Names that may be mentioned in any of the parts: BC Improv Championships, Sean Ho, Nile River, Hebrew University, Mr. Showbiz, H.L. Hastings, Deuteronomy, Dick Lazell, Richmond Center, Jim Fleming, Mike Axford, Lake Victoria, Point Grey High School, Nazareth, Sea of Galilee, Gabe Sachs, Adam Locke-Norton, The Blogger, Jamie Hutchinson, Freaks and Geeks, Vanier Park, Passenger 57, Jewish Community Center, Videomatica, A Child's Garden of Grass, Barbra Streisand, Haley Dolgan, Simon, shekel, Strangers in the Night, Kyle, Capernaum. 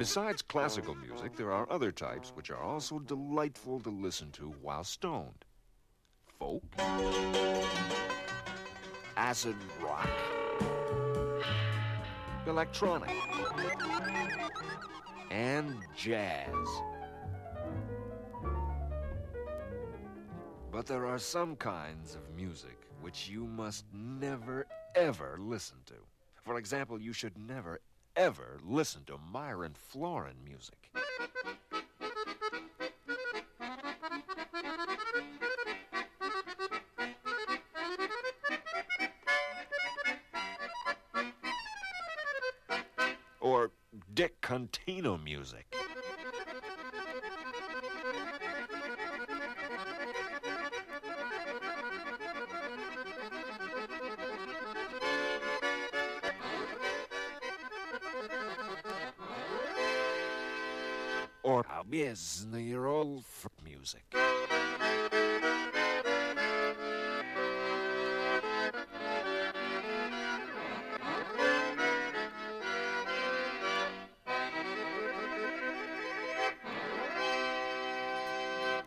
Besides classical music, there are other types which are also delightful to listen to while stoned. Folk, acid rock, electronic, and jazz. But there are some kinds of music which you must never, ever listen to. For example, you should never, ever listen to Myron Floren music. Or Dick Contino music. Or yes, your old music.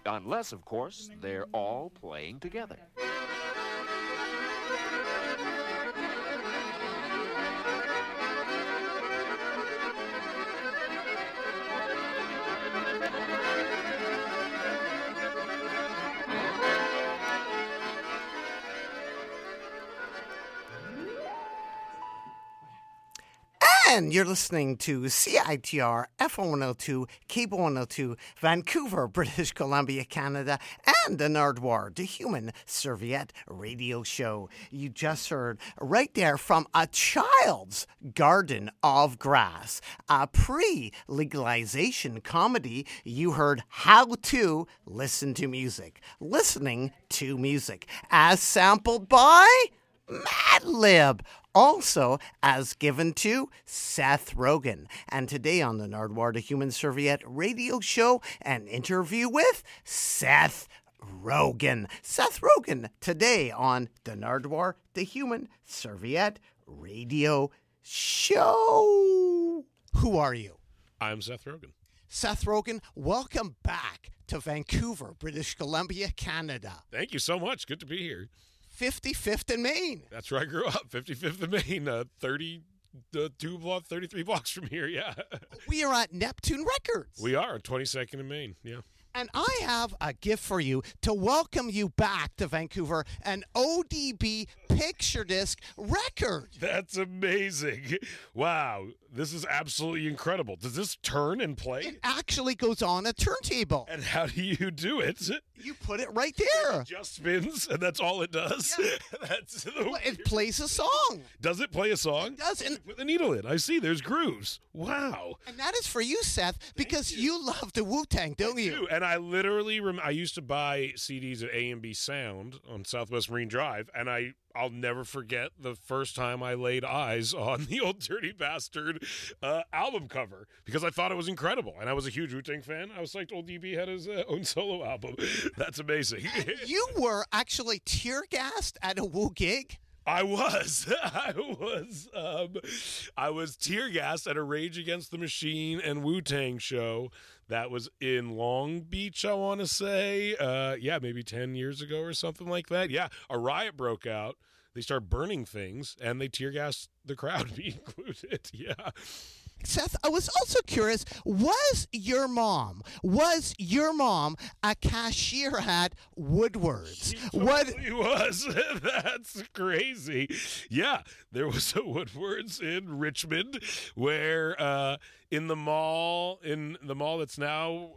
Unless, of course, they're all playing together. And you're listening to CITR F102, K102, Vancouver, British Columbia, Canada, and the Nardwuar, the Human Serviette Radio Show. You just heard right there from A Child's Garden of Grass, a pre-legalization comedy. You heard how to listen to music, listening to music, as sampled by Madlib. Also, as given to Seth Rogen. And today on the Nardwuar, the Human Serviette Radio Show, an interview with Seth Rogen. Seth Rogen today on the Nardwuar, the Human Serviette Radio Show. Who are you? I'm Seth Rogen. Seth Rogen, welcome back to Vancouver, British Columbia, Canada. Thank you so much. Good to be here. 55th and Main. That's where I grew up, 55th and Main, 33 blocks from here, yeah. We are at Neptune Records. We are, 22nd and Main, yeah. And I have a gift for you to welcome you back to Vancouver, an ODB picture disc record. That's amazing. Wow, this is absolutely incredible. Does this turn and play? It actually goes on a turntable. And how do you do it? You put it right there. It just spins, and that's all it does? Yeah. It plays a song. Does it play a song? It does. With a needle in. I see, there's grooves. Wow. And that is for you, Seth, because you love the Wu-Tang, don't you? I do. And I literally I used to buy CDs at A&B Sound on Southwest Marine Drive, and I'll never forget the first time I laid eyes on the Ol' Dirty Bastard album cover, because I thought it was incredible, and I was a huge Wu-Tang fan. I was like, Ol' DB had his own solo album. That's amazing. You were actually tear-gassed at a Wu gig? I was tear-gassed at a Rage Against the Machine and Wu-Tang show that was in Long Beach, I want to say. Maybe 10 years ago or something like that. Yeah, a riot broke out. They started burning things, and they tear-gassed the crowd, me included. Yeah. Seth, I was also curious, was your mom a cashier at Woodward's? She totally was. That's crazy. Yeah, there was a Woodward's in Richmond where in the mall that's now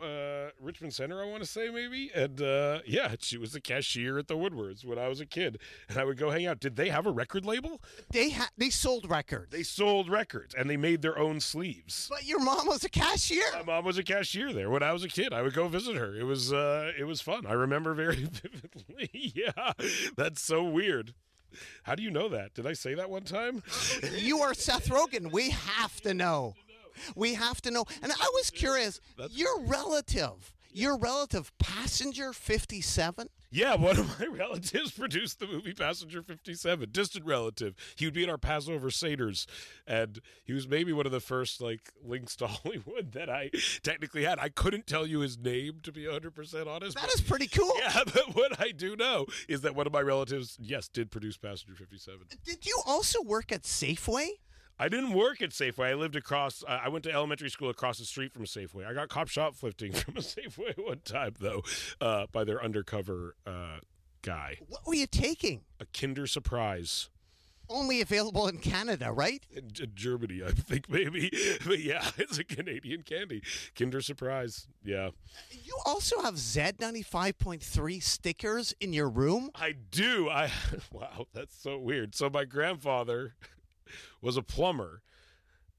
Richmond Center, I want to say maybe. And she was a cashier at the Woodward's when I was a kid, and I would go hang out. Did they have a record label? They sold records. They sold records, and they made their own sleeves. But your mom was a cashier. My mom was a cashier there when I was a kid. I would go visit her. It was fun. I remember very vividly. Yeah, that's so weird. How do you know that? Did I say that one time? You are Seth Rogen. We have to know. We have to know. And I was curious, your relative, Passenger 57? Yeah, one of my relatives produced the movie Passenger 57, distant relative. He would be at our Passover Seders, and he was maybe one of the first, like, links to Hollywood that I technically had. I couldn't tell you his name, to be 100% honest. That is pretty cool. Yeah, but what I do know is that one of my relatives, yes, did produce Passenger 57. Did you also work at Safeway? I didn't work at Safeway. I lived across, I went to elementary school across the street from Safeway. I got caught shoplifting from a Safeway one time, though, by their undercover guy. What were you taking? A Kinder Surprise. Only available in Canada, right? In Germany, I think, maybe. But yeah, it's a Canadian candy. Kinder Surprise, yeah. You also have Z95.3 stickers in your room? I do. Wow, that's so weird. So my grandfather was a plumber,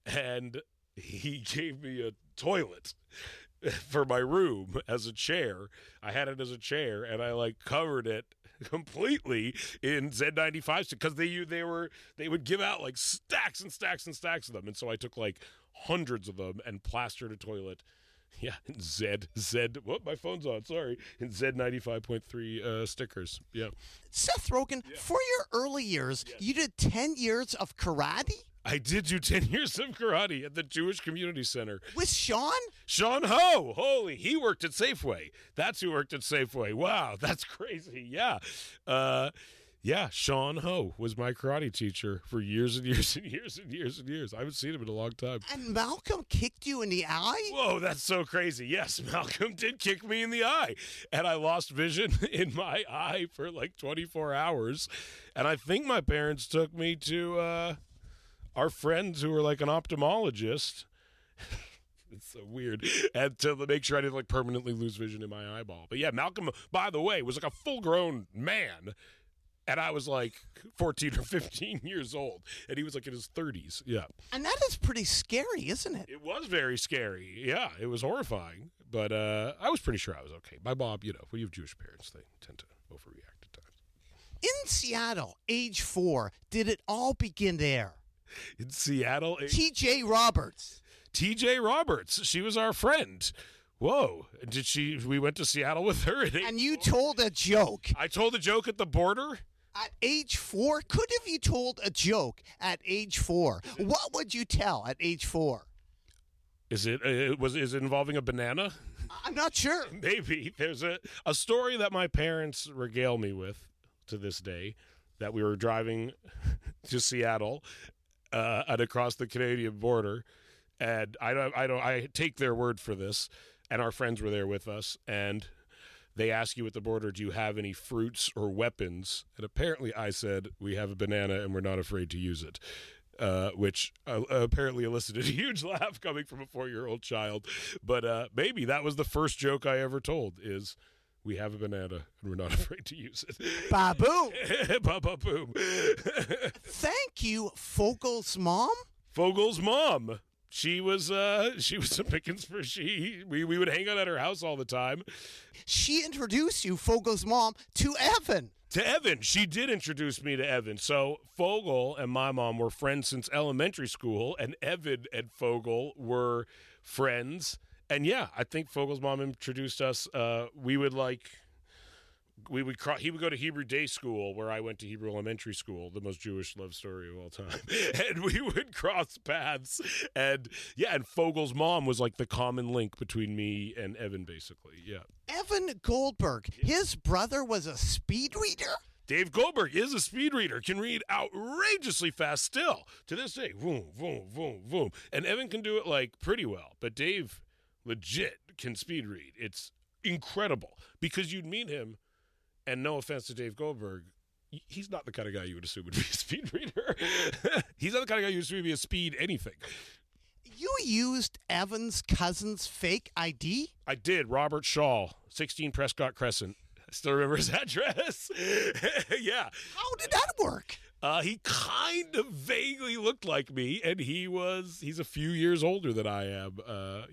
and he gave me a toilet for my room as a chair. I had it as a chair, and I like covered it completely in Z95 because they would give out like stacks and stacks and stacks of them, and so I took like hundreds of them and plastered a toilet. Yeah, and What? My phone's on. Sorry, and Z95.3 stickers. Yeah. Seth Rogen, yeah. For your early years, yes. You did 10 years of karate. I did do 10 years of karate at the Jewish Community Center with Sean Ho. Holy, he worked at Safeway. That's who worked at Safeway. Wow, that's crazy. Yeah. Yeah, Sean Ho was my karate teacher for years and years and years and years and years. I haven't seen him in a long time. And Malcolm kicked you in the eye? Whoa, that's so crazy. Yes, Malcolm did kick me in the eye. And I lost vision in my eye for like 24 hours. And I think my parents took me to our friends who were like an ophthalmologist. It's so weird. And to make sure I didn't like permanently lose vision in my eyeball. But yeah, Malcolm, by the way, was like a full-grown man. And I was like 14 or 15 years old. And he was like in his 30s. Yeah. And that is pretty scary, isn't it? It was very scary. Yeah. It was horrifying. But I was pretty sure I was okay. My mom, when you have Jewish parents, they tend to overreact at times. In Seattle, age 4, did it all begin there? In Seattle, T.J. Roberts. T.J. Roberts. She was our friend. Whoa, did she? We went to Seattle with her. And you told a joke. I told a joke at the border. At age 4? Could have you told a joke at age 4? What would you tell at age 4? Is it involving a banana? I'm not sure. Maybe. There's a story that my parents regale me with to this day, that we were driving to Seattle and across the Canadian border, and I take their word for this, and our friends were there with us, and they ask you at the border, do you have any fruits or weapons? And apparently I said, we have a banana and we're not afraid to use it, which apparently elicited a huge laugh coming from a 4-year-old child. But maybe that was the first joke I ever told is, we have a banana and we're not afraid to use it. Ba-boom. Ba-ba-boom. Thank you, Fogel's mom. Fogel's mom. She was a pickings for we would hang out at her house all the time. She introduced you, Fogel's mom, to Evan. To Evan. She did introduce me to Evan. So Fogel and my mom were friends since elementary school, and Evan and Fogel were friends. And yeah, I think Fogel's mom introduced us. He would go to Hebrew day school, where I went to Hebrew elementary school, the most Jewish love story of all time. And we would cross paths. And yeah, and Fogel's mom was like the common link between me and Evan, basically. Yeah. Evan Goldberg, his brother was a speed reader? Dave Goldberg is a speed reader, can read outrageously fast still to this day. Vroom, vroom, vroom, vroom. And Evan can do it like pretty well, but Dave legit can speed read. It's incredible because you'd meet him. And no offense to Dave Goldberg, he's not the kind of guy you would assume would be a speed reader. He's not the kind of guy you would assume would be a speed anything. You used Evan's cousin's fake ID? I did. Robert Shaw, 16 Prescott Crescent. I still remember his address. Yeah. How did that work? He kind of vaguely looked like me, and he's a few years older than I am.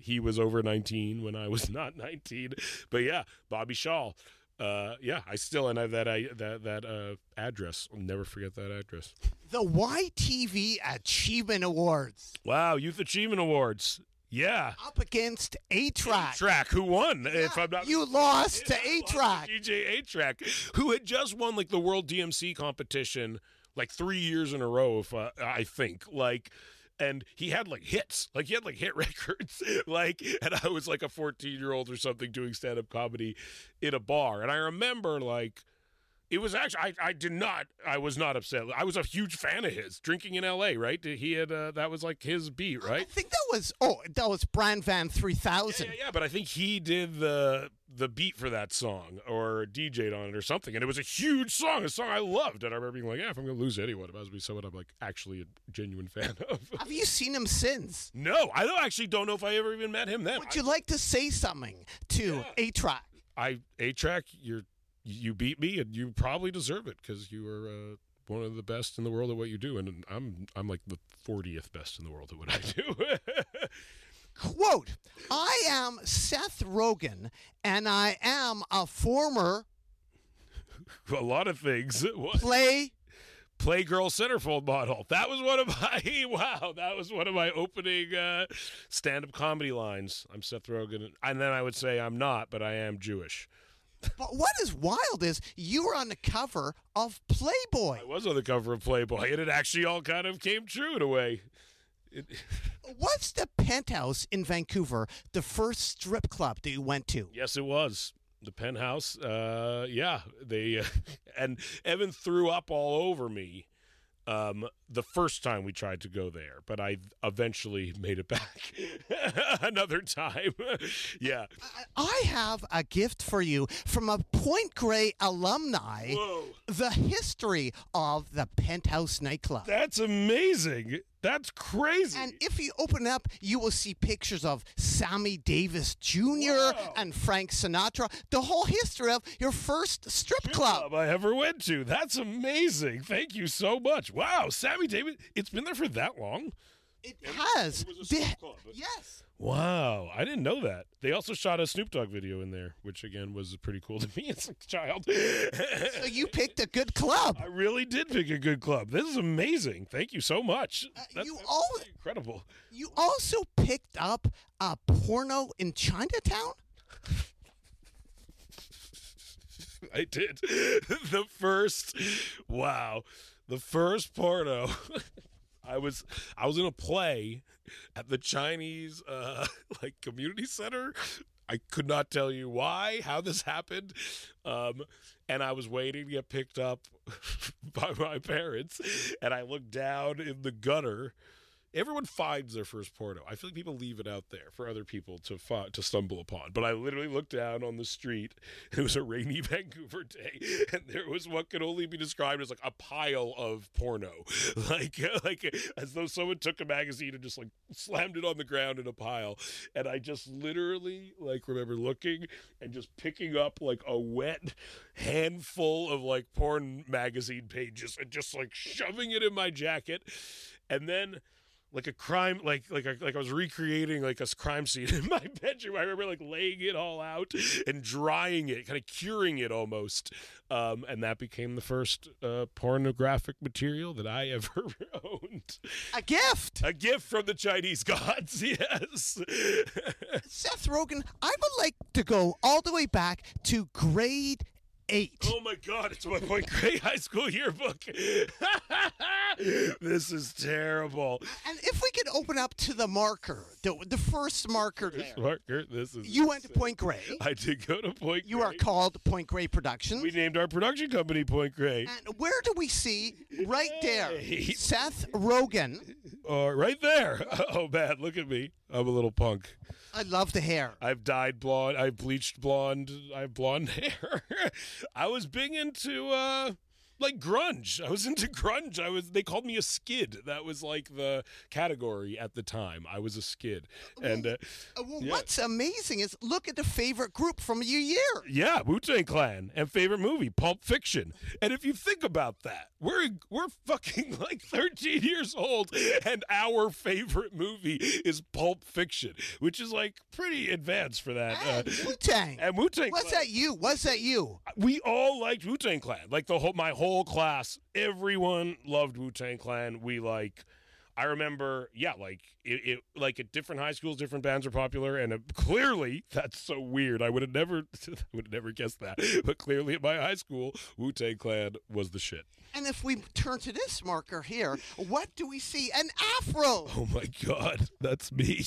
He was over 19 when I was not 19. But yeah, Bobby Shaw. I have that address. I'll never forget that address. The YTV Achievement Awards. Wow, Youth Achievement Awards. Yeah. Up against A-Track. A-Track, who won, if I'm not... You lost to A-Track. DJ A-Track, who had just won, like, the World DMC competition, like, 3 years in a row, if, I think. Like... And he had, like, hits. Like, he had, like, hit records. Like, and I was, like, a 14-year-old or something doing stand-up comedy in a bar. And I remember, like, it was actually, I was not upset. I was a huge fan of his, drinking in L.A., right? He had, that was, like, his beat, right? I think that was Brand Van 3000. Yeah, but I think he did the beat for that song or DJ'd on it or something. And it was a huge song, a song I loved. And I remember being like, yeah, if I'm going to lose anyone, it must be someone I'm like actually a genuine fan of. Have you seen him since? No, I don't know if I ever even met him then. Would you like to say something to A-Track? A-Track, you beat me and you probably deserve it because you were... one of the best in the world at what you do, and I'm like the 40th best in the world at what I do. Quote, I am Seth Rogen, and I am a former... A lot of things. What? Playgirl centerfold model. That was one of my... Wow, that was one of my opening stand-up comedy lines. I'm Seth Rogen, and then I would say I'm not, but I am Jewish. But what is wild is you were on the cover of Playboy. I was on the cover of Playboy, and it actually all kind of came true in a way. What's the Penthouse in Vancouver, the first strip club that you went to? Yes, it was. The Penthouse. They and Evan threw up all over me the first time we tried to go there, but I eventually made it back another time. Yeah. I have a gift for you from a Point Grey alumni. Whoa. The history of the Penthouse nightclub. That's amazing. That's crazy. And if you open up, you will see pictures of Sammy Davis Jr. Wow. And Frank Sinatra, the whole history of your first strip club I ever went to. That's amazing. Thank you so much. Wow, Sammy Davis, it's been there for that long? It has. It was a strip club. Yes. Wow, I didn't know that. They also shot a Snoop Dogg video in there, which, again, was pretty cool to me as a child. So you picked a good club. I really did pick a good club. This is amazing. Thank you so much. That's incredible. You also picked up a porno in Chinatown? I did. The first porno... I was in a play at the Chinese community center. I could not tell you how this happened. And I was waiting to get picked up by my parents. And I looked down in the gutter. Everyone finds their first porno. I feel like people leave it out there for other people to stumble upon. But I literally looked down on the street. It was a rainy Vancouver day, and there was what could only be described as like a pile of porno, like as though someone took a magazine and just like slammed it on the ground in a pile. And I just literally like remember looking and just picking up like a wet handful of like porn magazine pages and just like shoving it in my jacket, and then. Like a crime, like I was recreating like a crime scene in my bedroom. I remember like laying it all out and drying it, kind of curing it almost. And that became the first pornographic material that I ever owned. A gift from the Chinese gods. Yes. Seth Rogen, I would like to go all the way back to grade 8. Oh my God, it's my Point Grey High School yearbook. This is terrible. And if we could open up to the marker, the first marker there. This is you insane. Went to Point Grey. I did go to Point Grey. You are called Point Grey Productions. We named our production company Point Grey. And where do we see right there Seth Rogen? Right there. Oh man, look at me. I'm a little punk. I love the hair. I've dyed blonde. I've bleached blonde. I have blonde hair. I was big into grunge. I was into grunge. They called me a skid. That was like the category at the time. I was a skid. And what's amazing is look at the favorite group from your year. Yeah, Wu-Tang Clan and favorite movie, Pulp Fiction. And if you think about that, we're fucking like 13 years old and our favorite movie is Pulp Fiction, which is like pretty advanced for that. And Wu-Tang. Was that you? We all liked Wu-Tang Clan. Like my whole class, everyone loved Wu-Tang Clan. We like I remember, like at different high schools, different bands are popular, and clearly, that's so weird. I would have never guessed that. But clearly, at my high school, Wu-Tang Clan was the shit. And if we turn to this marker here, what do we see? An afro! Oh my God, that's me,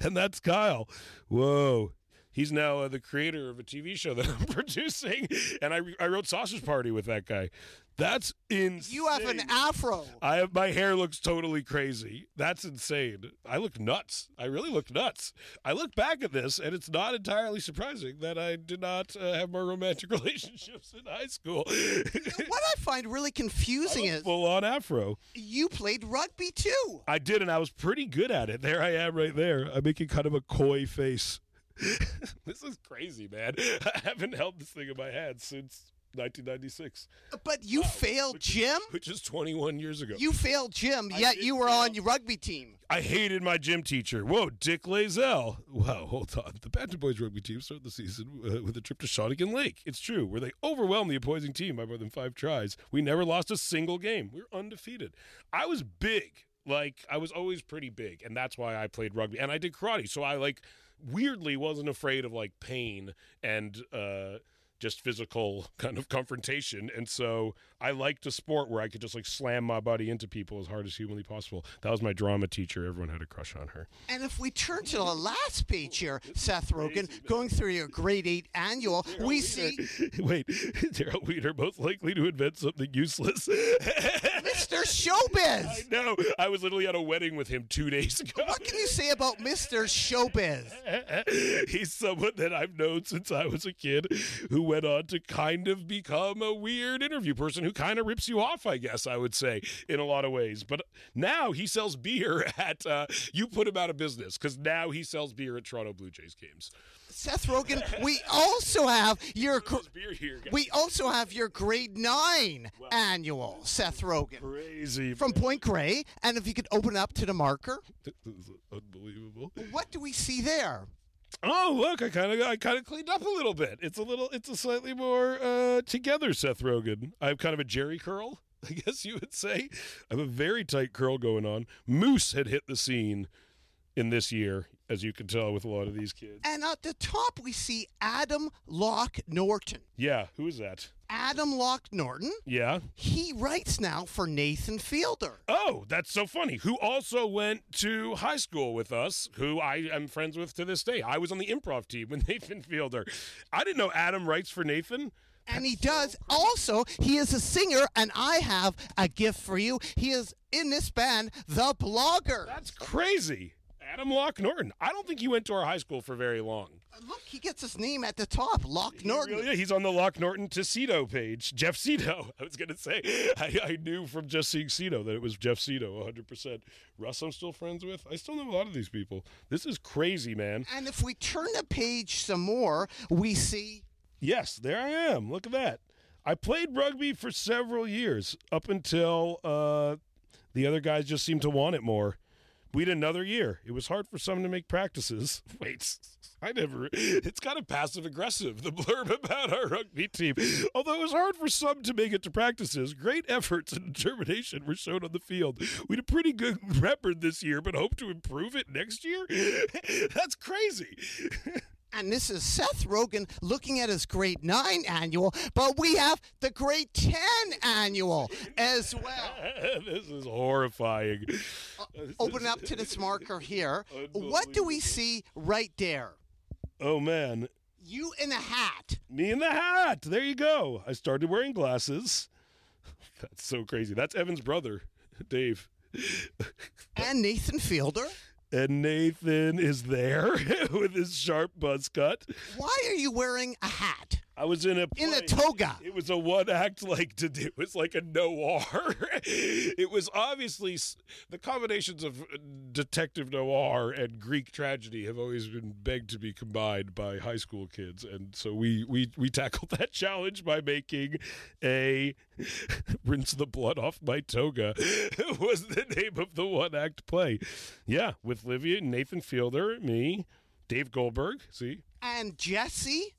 and that's Kyle. Whoa. He's now the creator of a TV show that I'm producing, and I wrote Sausage Party with that guy. That's insane. You have an afro. My hair looks totally crazy. That's insane. I look nuts. I really look nuts. I look back at this, and it's not entirely surprising that I did not have more romantic relationships in high school. What I find really confusing is full-on afro. You played rugby, too. I did, and I was pretty good at it. There I am right there. I'm making kind of a coy face. This is crazy, man. I haven't held this thing in my hand since 1996. But you failed gym? Which is 21 years ago. You failed gym, yet you were on your rugby team. I hated my gym teacher. Whoa, Dick Lazell. Wow, hold on. The Bantam Boys rugby team started the season with a trip to Shawnigan Lake. It's true, where they overwhelmed the opposing team by more than 5 tries. We never lost a single game. We were undefeated. I was big. Like, I was always pretty big, and that's why I played rugby. And I did karate, so I, like, weirdly wasn't afraid of, like, pain and just physical kind of confrontation. And so I liked a sport where I could just, like, slam my body into people as hard as humanly possible. That was my drama teacher. Everyone had a crush on her. And if we turn to the last page here, Seth Rogen, going through your grade 8 annual, we see... Wait, Daryl Wiener, most likely to invent something useless. Mr. Showbiz! I know. I was literally at a wedding with him 2 days ago. What can you say about Mr. Showbiz? He's someone that I've known since I was a kid who went on to kind of become a weird interview person who kind of rips you off, I guess I would say, in a lot of ways. But now he sells beer at, you put him out of business, because now he sells beer at Toronto Blue Jays games. Seth Rogen, we also have your grade 9 annual, Seth Rogen. Crazy. From Point Grey, and if you could open up to the marker. This is unbelievable. What do we see there? Oh, look, I kind of cleaned up a little bit. It's a slightly more together Seth Rogen. I have kind of a Jerry curl, I guess you would say. I have a very tight curl going on. Moose had hit the scene in this year, as you can tell with a lot of these kids. And at the top, we see Adam Locke-Norton. Yeah, who is that? Adam Locke-Norton. Yeah. He writes now for Nathan Fielder. Oh, that's so funny. Who also went to high school with us, who I am friends with to this day. I was on the improv team with Nathan Fielder. I didn't know Adam writes for Nathan. And he does. Also, he is a singer, and I have a gift for you. He is in this band, The Blogger. That's crazy. Adam Locke-Norton. I don't think he went to our high school for very long. Look, he gets his name at the top, Locke-Norton. Really, he's on the Locke-Norton to Seto page. Jeff Seto. I was going to say, I knew from just seeing Seto that it was Jeff Seto, 100%. Russ, I'm still friends with. I still know a lot of these people. This is crazy, man. And if we turn the page some more, we see... Yes, there I am. Look at that. I played rugby for several years, up until the other guys just seemed to want it more. We had another year. It was hard for some to make practices. Wait, it's kind of passive-aggressive, the blurb about our rugby team. Although it was hard for some to make it to practices, great efforts and determination were shown on the field. We had a pretty good record this year, but hope to improve it next year? That's crazy. And this is Seth Rogen looking at his grade 9 annual, but we have the grade 10 annual as well. This is horrifying. Open up to this marker here. What do we see right there? Oh, man. You in the hat. Me in the hat. There you go. I started wearing glasses. That's so crazy. That's Evan's brother, Dave. And Nathan Fielder. And Nathan is there with his sharp buzz cut. Why are you wearing a hat? I was in a toga. It was a one-act, it was like a noir. It was obviously, the combinations of detective noir and Greek tragedy have always been begged to be combined by high school kids. And so we tackled that challenge by making a rinse the blood off my toga was the name of the one-act play. Yeah, with Livia, Nathan Fielder, me, Dave Goldberg, see? And Jesse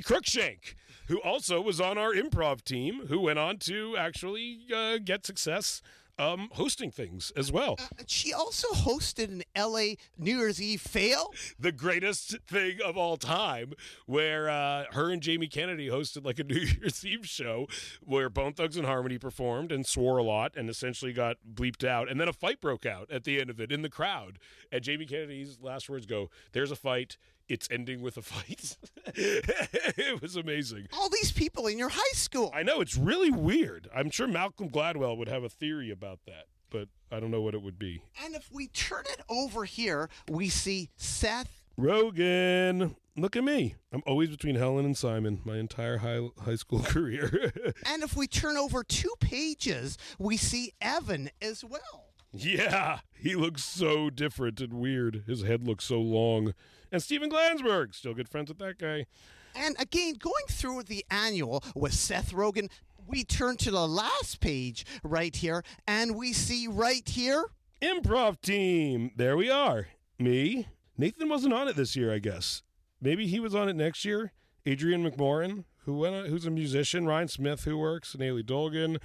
Cruikshank, who also was on our improv team, who went on to actually get success. hosting things as well. She also hosted an LA New Year's Eve fail. The greatest thing of all time, where her and Jamie Kennedy hosted like a New Year's Eve show where Bone Thugs and Harmony performed and swore a lot and essentially got bleeped out. And then a fight broke out at the end of it in the crowd. And Jamie Kennedy's last words go, "There's a fight. It's ending with a fight." It was amazing. All these people in your high school. I know. It's really weird. I'm sure Malcolm Gladwell would have a theory about that, but I don't know what it would be. And if we turn it over here, we see Seth Rogen. Look at me. I'm always between Helen and Simon my entire high school career. And if we turn over 2 pages, we see Evan as well. Yeah, he looks so different and weird. His head looks so long. And Stephen Glansberg, still good friends with that guy. And again, going through the annual with Seth Rogen, we turn to the last page right here, and we see right here... Improv team. There we are. Me. Nathan wasn't on it this year, I guess. Maybe he was on it next year. Adrian McMoran, who's a musician. Ryan Smith, who works. And Haley Dolgan.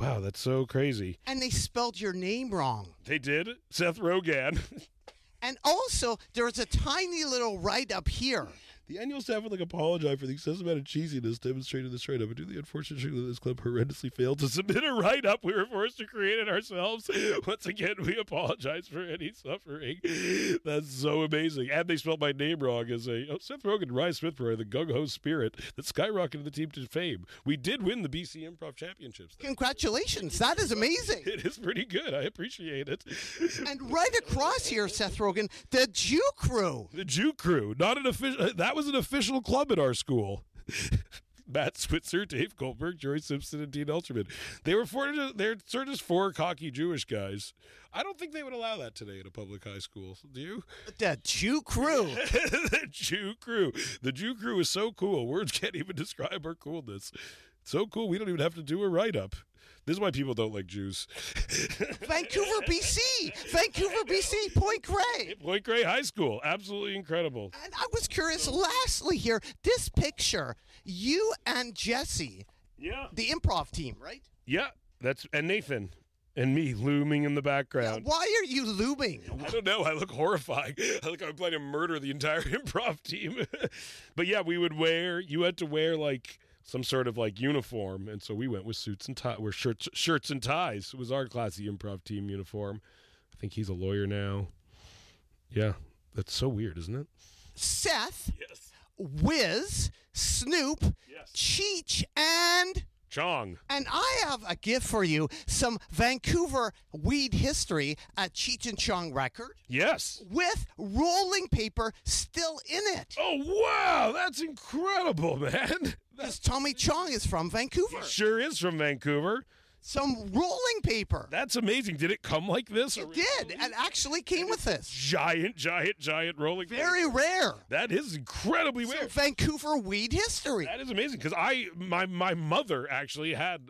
Wow, that's so crazy. And they spelled your name wrong. They did. Seth Rogen. And also, there's a tiny little write-up here. The annual staff would like apologize for the excessive amount of cheesiness demonstrated in this write-up. And due to the unfortunate issue that this club horrendously failed to submit a write-up, we were forced to create it ourselves. Once again, we apologize for any suffering. That's so amazing. And they spelled my name wrong as Seth Rogen and Ryan Smith were the gung-ho spirit that skyrocketed the team to fame. We did win the BC Improv Championships. Congratulations. That is amazing. It is pretty good. I appreciate it. And right across here, Seth Rogen, the Jew Crew. The Jew Crew. Not an official... That was an official club at our school. Matt Switzer, Dave Goldberg, Jory Simpson, and Dean Ultraman. They were sort of 4 cocky Jewish guys. I don't think they would allow that today at a public high school. Do you? The Jew Crew. The Jew Crew. The Jew Crew is so cool. Words can't even describe our coolness. It's so cool, we don't even have to do a write-up. This is why people don't like Jews. Vancouver, BC. Vancouver, BC. Point Grey. Point Grey High School. Absolutely incredible. And I was curious, lastly here, this picture, you and Jesse. Yeah. The improv team, right? Yeah. And Nathan. And me looming in the background. Yeah, why are you looming? I don't know. I look horrifying. I look like I'm going to murder the entire improv team. But yeah, you had to wear like... some sort of like uniform, and so we went with suits and ties. We're shirts and ties. It was our classy improv team uniform. I think he's a lawyer now. Yeah, that's so weird, isn't it? Seth, yes. Wiz, Snoop, yes. Cheech, and Chong. And I have a gift for you: some Vancouver weed history, a Cheech and Chong record. Yes, with rolling paper still in it. Oh wow, that's incredible, man. Because Tommy Chong is from Vancouver. He sure is from Vancouver. Some rolling paper. That's amazing. Did it come like this? It did. It actually came with this. Giant rolling paper. Very rare. That is incredibly rare. So Vancouver weed history. That is amazing because my mother actually had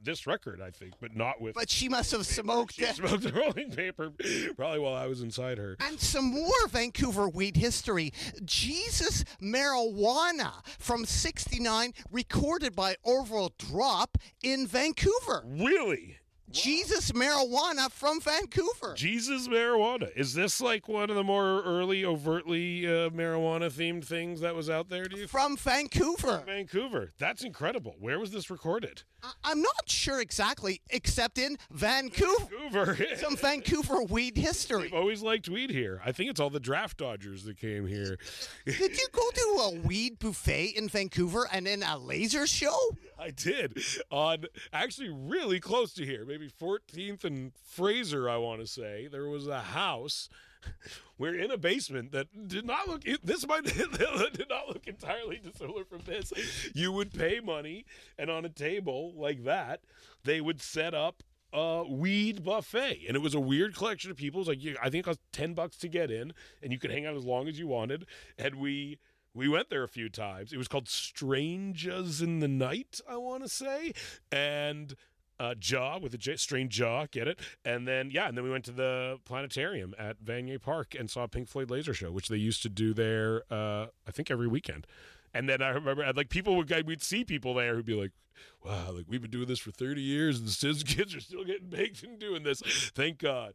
this record, I think, but not with... But she must have smoked it. She smoked the rolling paper probably while I was inside her. And some more Vancouver weed history. Jesus Marijuana from 1969, recorded by Orville Dorp in Vancouver. Really? Wow. Jesus Marijuana from Vancouver. Jesus Marijuana. Is this like one of the more early, overtly marijuana-themed things that was out there, do you think? From Vancouver. From Vancouver. That's incredible. Where was this recorded? I'm not sure exactly, except in Vancouver. Some Vancouver weed history. I've always liked weed here. I think it's all the draft dodgers that came here. Did you go to a weed buffet in Vancouver and then a laser show? I did. On actually really close to here, maybe 14th and Fraser, I want to say, there was a house. We're in a basement that did not look... did not look entirely dissimilar from this. You would pay money, and on a table like that, they would set up a weed buffet, and it was a weird collection of people. It was like, I think it cost $10 to get in, and you could hang out as long as you wanted, and we went there a few times. It was called Strangers in the Night, I want to say, and... Jaw with a J, strange jaw, get it? And then, yeah, and then we went to the planetarium at Vanier Park and saw a Pink Floyd laser show, which they used to do there, I think every weekend. And then I remember, I'd, like, people would, we'd see people there who'd be like, wow, like, we've been doing this for 30 years, and the kids are still getting baked and doing this. Thank God.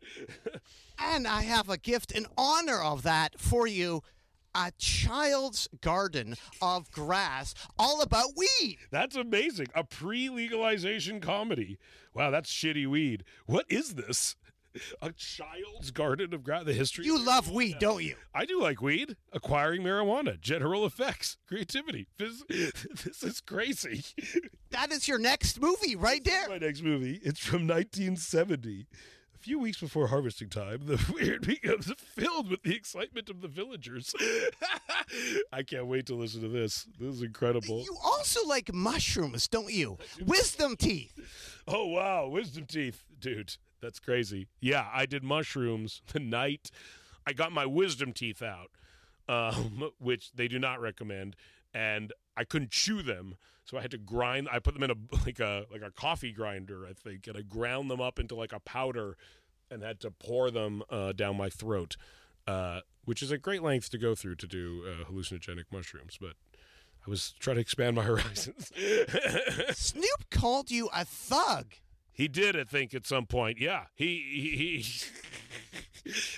And I have a gift in honor of that for you. A Child's Garden of Grass, all about weed. That's amazing. A pre-legalization comedy. Wow, that's shitty weed. What is this? A Child's Garden of Grass. The history. You love weed, don't you? I do like weed. Acquiring marijuana. General effects. Creativity. This is crazy. That is your next movie right there. My next movie. It's from 1970. A few weeks before harvesting time, the weird becomes filled with the excitement of the villagers. I can't wait to listen to this. This is incredible. You also like mushrooms, don't you? Do. Wisdom teeth. Oh, wow. Wisdom teeth. Dude, that's crazy. Yeah, I did mushrooms the night I got my wisdom teeth out, which they do not recommend. And I couldn't chew them, so I had to grind. I put them in a coffee grinder, I think, and I ground them up into like a powder, and had to pour them down my throat, which is a great length to go through to do hallucinogenic mushrooms. But I was trying to expand my horizons. Snoop called you a thug. He did, I think, at some point. Yeah, he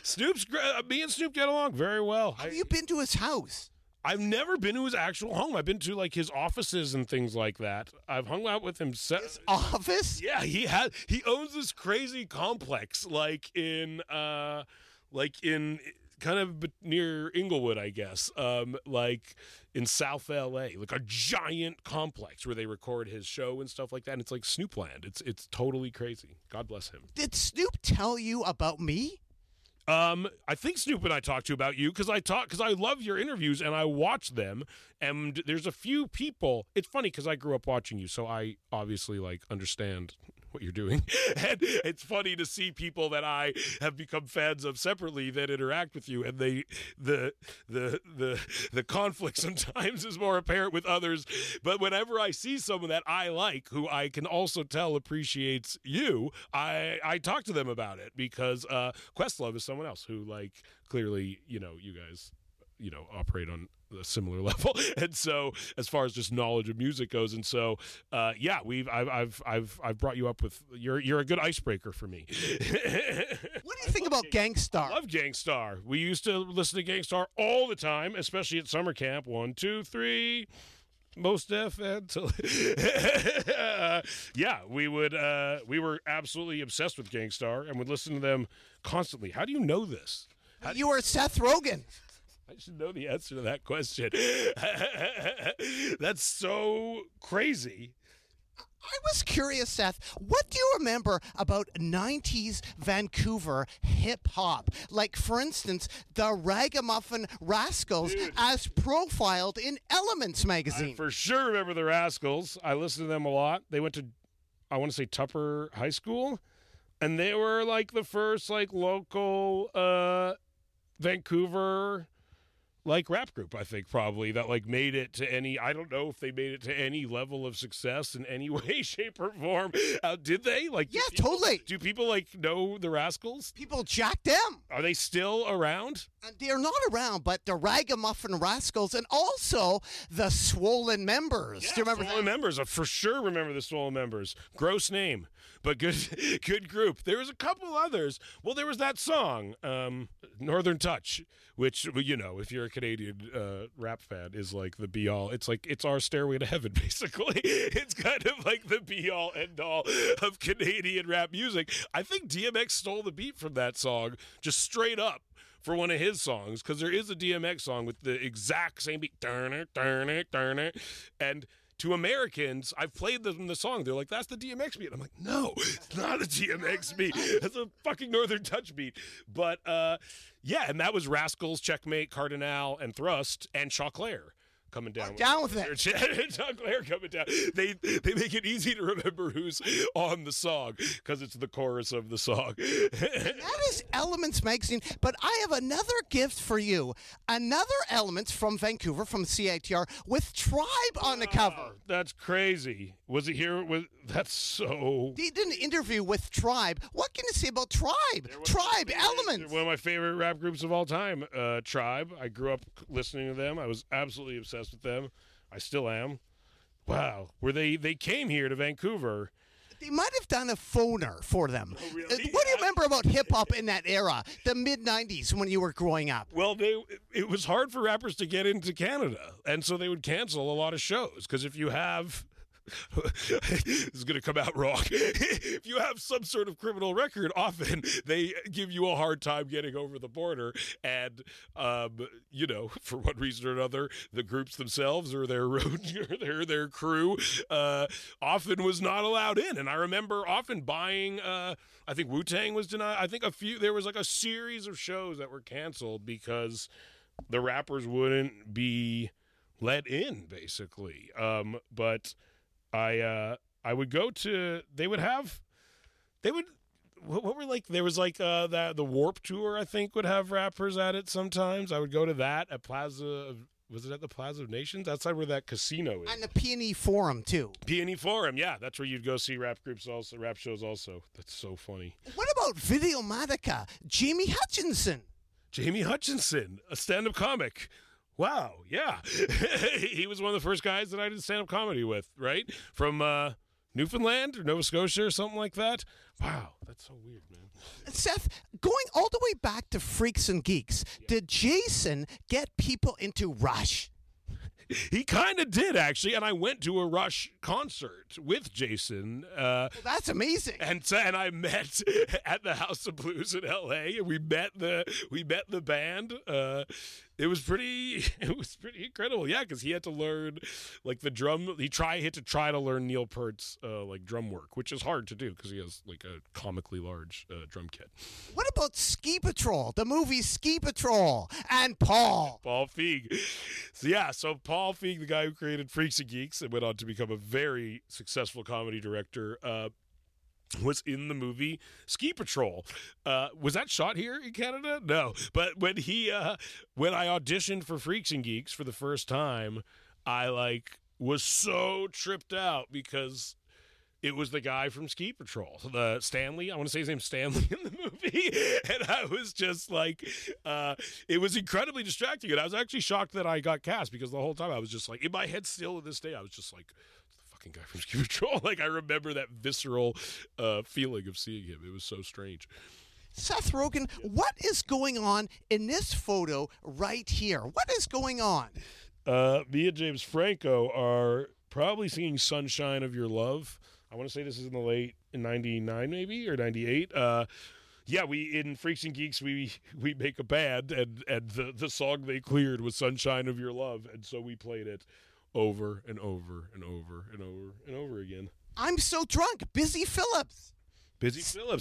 Snoop's. Me and Snoop get along very well. Have you been to his house? I've never been to his actual home. I've been to, like, his offices and things like that. I've hung out with him. His office? Yeah, he owns this crazy complex, like in kind of near Inglewood, I guess, like in South L.A., like a giant complex where they record his show and stuff like that. And it's like Snoopland. It's totally crazy. God bless him. Did Snoop tell you about me? I think Snoop and I talked to about you because I love your interviews and I watch them. And there's a few people. It's funny because I grew up watching you, so I obviously like understand what you're doing. And it's funny to see people that I have become fans of separately that interact with you, and the conflict sometimes is more apparent with others. But whenever I see someone that I like, who I can also tell appreciates you, I talk to them about it because Questlove is something. Someone else who, like, clearly, you know, you guys, you know, operate on a similar level, and so as far as just knowledge of music goes, and so yeah, I've brought you up with you're a good icebreaker for me. What do you think about Gangstar? I love Gangstar. We used to listen to Gangstar all the time, especially at summer camp. 1, 2, 3. Most Def and yeah, we would. We were absolutely obsessed with Gangstar and would listen to them constantly. How do you know this? You are Seth Rogen. I should know the answer to that question. That's so crazy. I was curious, Seth, what do you remember about 90s Vancouver hip-hop? Like, for instance, the Ragamuffin Rascals, dude, as profiled in Elements magazine. I for sure remember the Rascals. I listened to them a lot. They went to, I want to say, Tupper High School, and they were, like, the first, like, local Vancouver, like, rap group, I think, probably, that, like, made it to any, I don't know if they made it to any level of success in any way, shape, or form. Did they? Like, yeah, totally. Do people, like, know the Rascals? People jack them. Are they still around? They're not around, but the Ragamuffin Rascals and also the Swollen Members. Yeah, do you remember Swollen Members? I for sure remember the Swollen Members. Gross name, but good group. There was a couple others. Well, there was that song, Northern Touch, which, you know, if you're a Canadian rap fan, is like the be-all. It's like, it's our Stairway to Heaven, basically. It's kind of like the be-all, end-all of Canadian rap music. I think DMX stole the beat from that song, just straight up, for one of his songs, because there is a DMX song with the exact same beat, and to Americans, I've played them the song, they're like, that's the DMX beat. I'm like, no, it's not a DMX beat, that's a fucking Northern Touch beat. But yeah, and that was Rascals, Checkmate, Cardinal, and Thrust, and Choclair coming down. I'm down with it. Choclair coming down. They make it easy to remember who's on the song because it's the chorus of the song. That is Elements magazine, but I have another gift for you. Another Elements from Vancouver, from CITR, with Tribe on the cover. That's crazy. Was it here? That's so... They did an interview with Tribe. What can you say about Tribe? Tribe, Elements. One of my favorite rap groups of all time, Tribe. I grew up listening to them. I was absolutely obsessed obsessed with them. I still am. Wow. Where they came here to Vancouver. They might have done a phoner for them. Oh, really? What do you remember about hip-hop in that era, the mid-'90s, when you were growing up? Well, it was hard for rappers to get into Canada, and so they would cancel a lot of shows, because if you have... this is going to come out wrong. If you have some sort of criminal record, often they give you a hard time getting over the border. And, you know, for one reason or another, the groups themselves or their crew often was not allowed in. And I remember often buying, I think Wu-Tang was denied. I think there was like a series of shows that were canceled because the rappers wouldn't be let in, basically. But... I would go to, there was the Warp Tour, I think, would have rappers at it sometimes. I would go to that at the Plaza of Nations? Outside where that casino is. And the Peony Forum, too. Peony Forum, yeah. That's where you'd go see rap shows also. That's so funny. What about Videomatica? Jamie Hutchinson, a stand-up comic. Wow, yeah. He was one of the first guys that I did stand-up comedy with, right? From Newfoundland or Nova Scotia or something like that. Wow, that's so weird, man. Seth, going all the way back to Freaks and Geeks, yeah. Did Jason get people into Rush? He kind of did, actually, and I went to a Rush concert with Jason. Well, that's amazing. And I met at the House of Blues in L.A. and we met the band. It was pretty incredible, yeah, because he had to learn like the drum. He had to try to learn Neil Peart's like drum work, which is hard to do because he has like a comically large drum kit. What about Ski Patrol? The movie Ski Patrol and Paul Feig. So Paul Feig, the guy who created Freaks and Geeks and went on to become a very successful comedy director, was in the movie Ski Patrol. Was that shot here in Canada? No. But when I auditioned for Freaks and Geeks for the first time, I was so tripped out because it was the guy from Ski Patrol, Stanley. I want to say his name's Stanley in the movie. And I was just it was incredibly distracting. And I was actually shocked that I got cast because the whole time I was just in my head still to this day, I was just guy from Ski Patrol. I remember that visceral feeling of seeing him. It was so strange. Seth Rogen, what is going on in this photo right here? What is going on? Me and James Franco are probably singing Sunshine of Your Love. I want to say this is in the late 99 maybe or 98. We in Freaks and Geeks we make a band and the song they cleared was Sunshine of Your Love, and so we played it over and over and over and over and over again. I'm so drunk. Busy Phillips,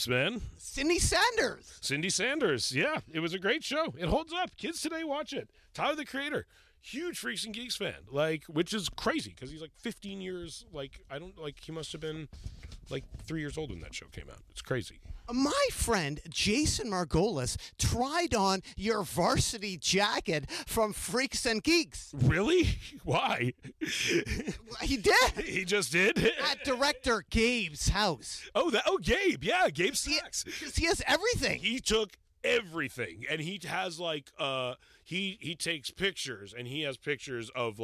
man. Cindy Sanders. Yeah, it was a great show. It holds up. Kids today watch it. Tyler, the Creator, huge Freaks and Geeks fan, which is crazy because he's 15 years. He must have been 3 years old when that show came out. It's crazy. My friend Jason Margolis tried on your varsity jacket from Freaks and Geeks. Really? Why? He did. He just did? At director Gabe's house. Oh, Gabe. Yeah, Gabe Sachs. Because he has everything. He took everything. And he has he takes pictures, and he has pictures of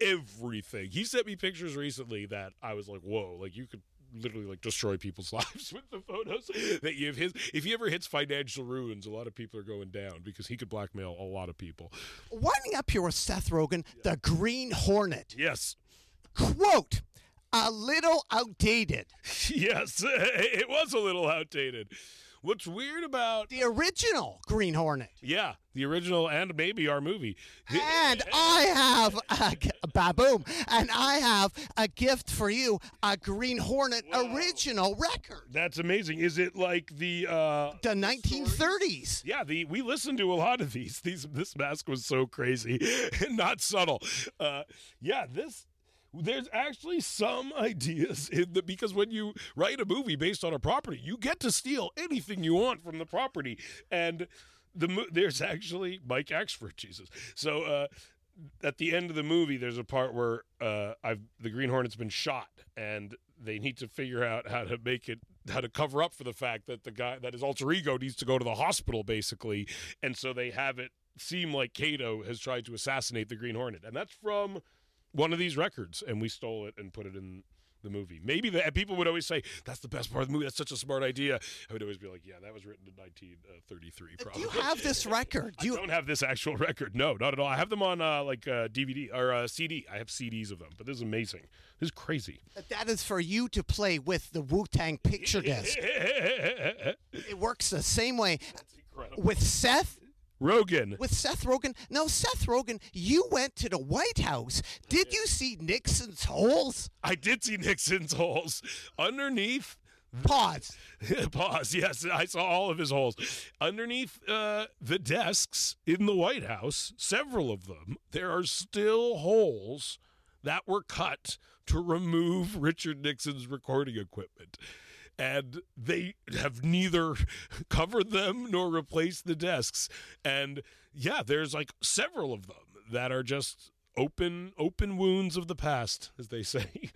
everything. He sent me pictures recently that I was whoa, you could literally destroy people's lives with the photos that you have. If he ever hits financial ruins, a lot of people are going down because he could blackmail a lot of people. Winding up here with Seth Rogen, yeah. The Green Hornet. Yes. Quote, a little outdated. Yes, it was a little outdated. What's weird about... The original Green Hornet. Yeah, the original and maybe our movie. And I have a baboom. And I have a gift for you, a Green Hornet original record. That's amazing. Is it the 1930s? Stories? Yeah, we listened to a lot of these. This mask was so crazy and not subtle. There's actually some ideas because when you write a movie based on a property, you get to steal anything you want from the property. And there's actually Mike Axford, Jesus. So at the end of the movie, there's a part where the Green Hornet's been shot, and they need to figure out how to cover up for the fact that the guy that his alter ego needs to go to the hospital, basically, and so they have it seem like Kato has tried to assassinate the Green Hornet. And that's from one of these records, and we stole it and put it in the movie. Maybe that people would always say, that's the best part of the movie, that's such a smart idea. I would always be like, yeah, that was written in 1933 probably. Do you have this record? I don't have this actual record. No, not at all. I have them on DVD or CD. I have CDs of them, but this is amazing. This is crazy. That is for you to play with the Wu-Tang picture disc. It works the same way. That's incredible. With Seth Rogen. With Seth Rogen. No, Seth Rogen, you went to the White House. Did you see Nixon's holes? I did see Nixon's holes. Underneath. Pause. Pause. Yes, I saw all of his holes. Underneath the desks in the White House, several of them, there are still holes that were cut to remove Richard Nixon's recording equipment. And they have neither covered them nor replaced the desks. And yeah, there's like several of them that are just open wounds of the past, as they say.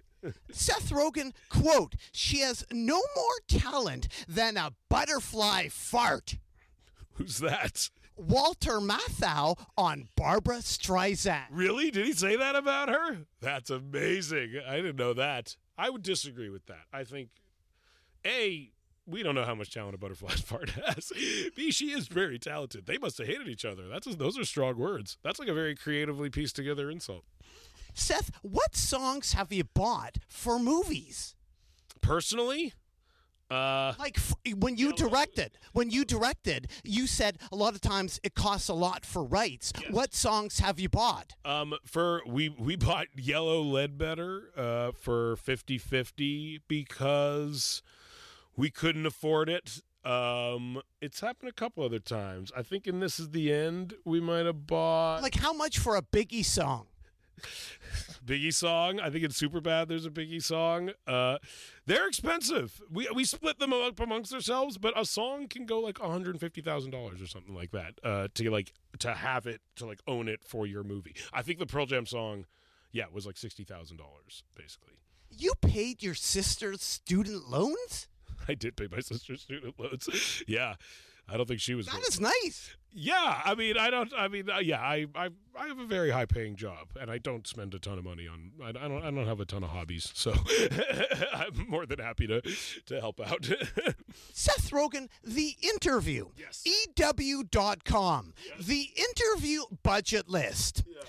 Seth Rogen, quote, "She has no more talent than a butterfly fart." Who's that? Walter Matthau on Barbra Streisand. Really? Did he say that about her? That's amazing. I didn't know that. I would disagree with that. I think, A, we don't know how much talent a butterfly's fart has. B, she is very talented. They must have hated each other. Those are strong words. That's like a very creatively pieced together insult. Seth, what songs have you bought for movies? Personally? When you directed, you said a lot of times it costs a lot for rights. Yes. What songs have you bought? We bought Yellow Ledbetter for 50/50 because we couldn't afford it. It's happened a couple other times. I think in This Is the End we might have bought how much for a Biggie song? Biggie song. I think it's Superbad. There's a Biggie song. They're expensive. We split them up amongst ourselves, but a song can go like $150,000 or something like that to own it for your movie. I think the Pearl Jam song, was like $60,000 basically. You paid your sister's student loans? I did pay my sister's student loans. Yeah. I don't think she was. That is nice. Yeah. I have a very high paying job and I don't spend a ton of money on, I don't have a ton of hobbies. So I'm more than happy to help out. Seth Rogen, The Interview. Yes. EW.com. Yes. The Interview budget list. Yeah.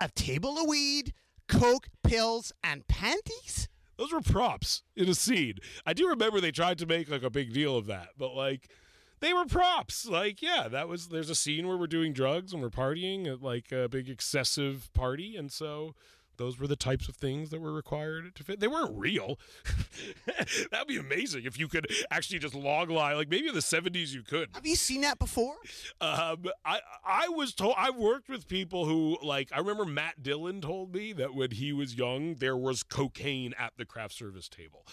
A table of weed, coke, pills, and panties. Those were props in a scene. I do remember they tried to make a big deal of that, but they were props. There's a scene where we're doing drugs and we're partying at a big excessive party, and so those were the types of things that were required to fit. They weren't real. That'd be amazing if you could actually just log line. Maybe in the 70s you could. Have you seen that before? I was told, I worked with people who, I remember Matt Dillon told me that when he was young, there was cocaine at the craft service table.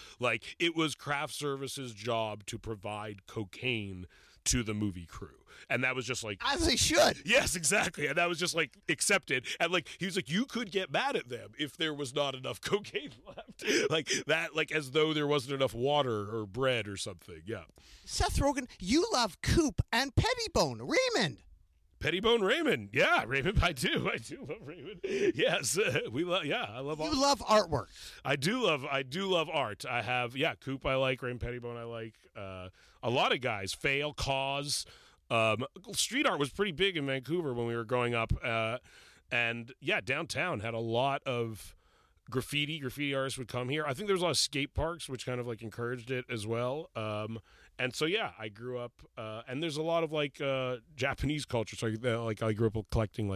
It was craft service's job to provide cocaine to the movie crew. And that was just as they should. Yes, exactly. And that was just accepted. And he was you could get mad at them if there was not enough cocaine left. As though there wasn't enough water or bread or something. Yeah. Seth Rogen, you love Coop and Pettibone Raymond. Pettibone Raymond. Yeah, Raymond. I do love Raymond. Yes. I love art. You love artwork. I do love art. I have, Coop I like, Raymond Pettibone I like. A lot of guys. Fail, Cause. Street art was pretty big in Vancouver when we were growing up. And downtown had a lot of graffiti. Graffiti artists would come here. I think there was a lot of skate parks, which kind of encouraged it as well. And so I grew up. And there's a lot of Japanese culture. So I grew up collecting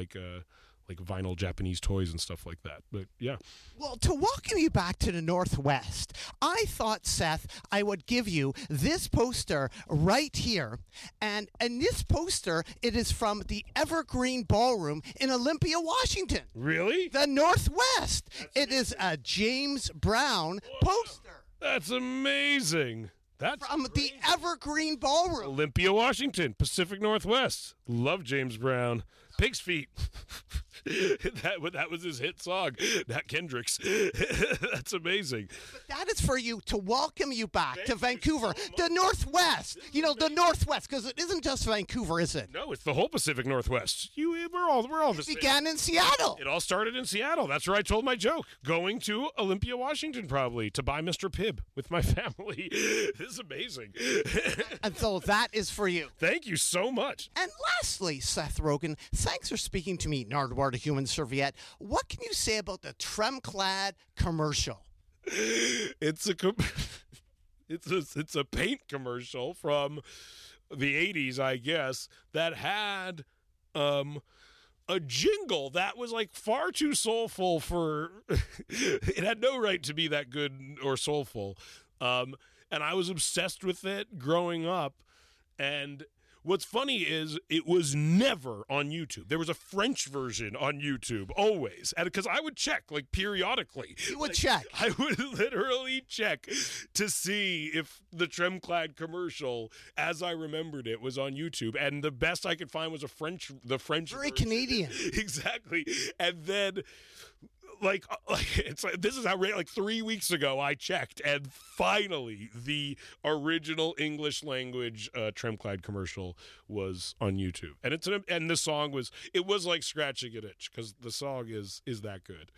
vinyl Japanese toys and stuff like that. But yeah. Well, to welcome you back to the Northwest, I thought, Seth, I would give you this poster right here. And in this poster, it is from the Evergreen Ballroom in Olympia, Washington. Really? The Northwest. It is a James Brown poster. That's amazing. That's from crazy. The Evergreen Ballroom. Olympia, Washington, Pacific Northwest. Love James Brown. Pig's feet. That was his hit song, Nat Kendrick's. That's amazing. But that is for you, to welcome you back to Vancouver, the Northwest. You know, the Northwest, because it isn't just Vancouver, is it? No, it's the whole Pacific Northwest. We're all the same. It began in Seattle. It all started in Seattle. That's where I told my joke. Going to Olympia, Washington, probably, to buy Mr. Pibb with my family. This is amazing. And so that is for you. Thank you so much. And lastly, Seth Rogen, thanks for speaking to me, Nardwuar the Human Serviette. What can you say about the Tremclad commercial? It's a paint commercial from the 80s, I guess, that had a jingle that was like far too soulful for... It had no right to be that good or soulful. And I was obsessed with it growing up. And what's funny is it was never on YouTube. There was a French version on YouTube, always. Because I would check, like, periodically. You would check. I would literally check to see if the Tremclad commercial, as I remembered it, was on YouTube. And the best I could find was the French version. Very Canadian. Exactly. And then... this is how, like, 3 weeks ago I checked, and finally the original English language Tremclad commercial was on YouTube, and the song was like scratching an itch, because the song is that good.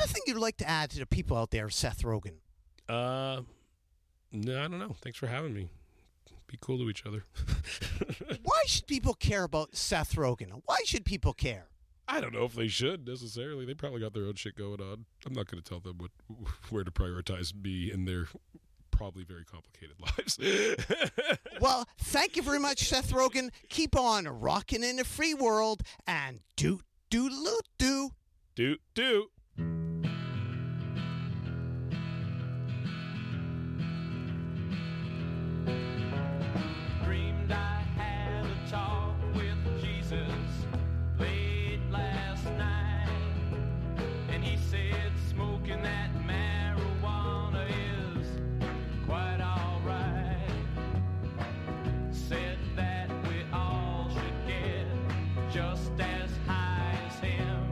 Anything you'd like to add to the people out there, Seth Rogen? No, I don't know. Thanks for having me. Be cool to each other. Why should people care about Seth Rogen? Why should people care? I don't know if they should necessarily. They probably got their own shit going on. I'm not going to tell them where to prioritize me in their probably very complicated lives. Well, thank you very much, Seth Rogen. Keep on rocking in the free world, and doot doot loot doo. Doot doot. Dreamed I had a talk with Jesus. Just as high as him.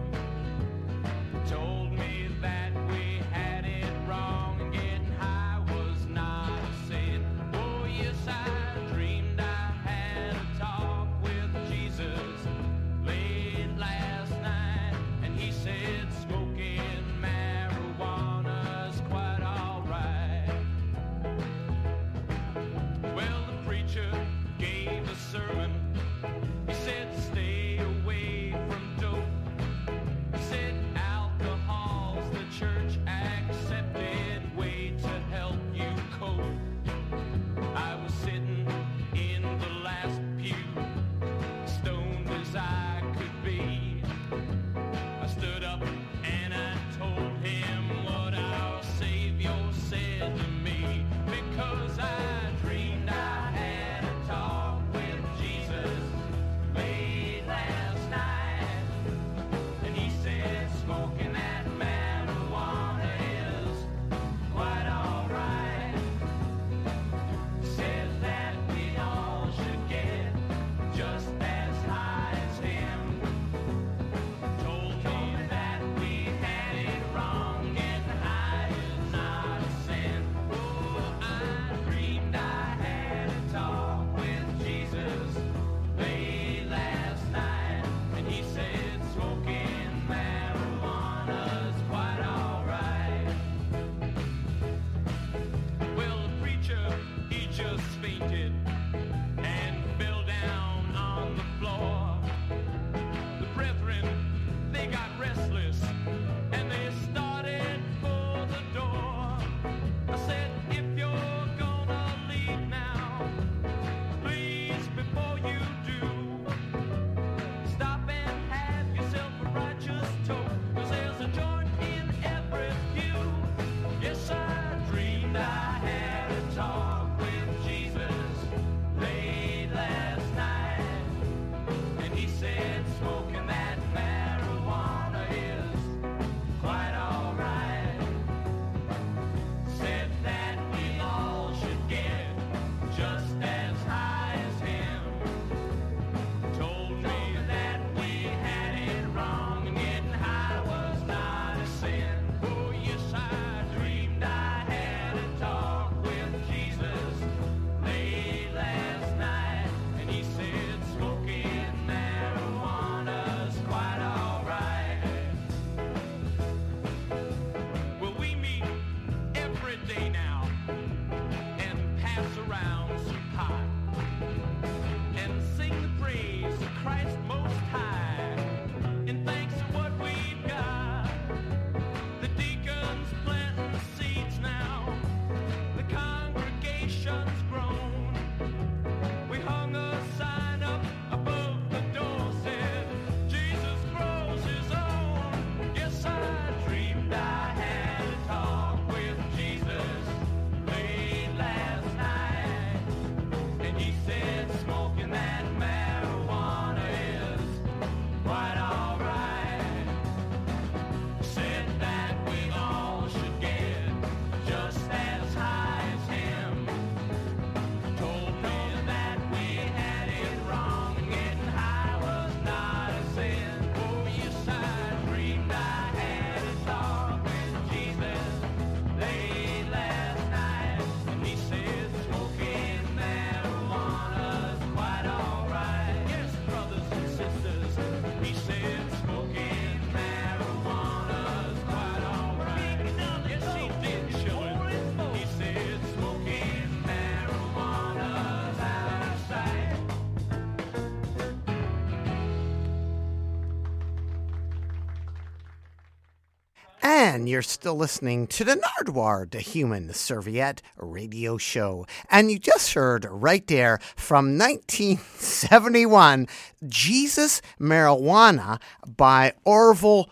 And you're still listening to the Nardwuar, the Human Serviette radio show. And you just heard right there from 1971, Jesus Marijuana by Orville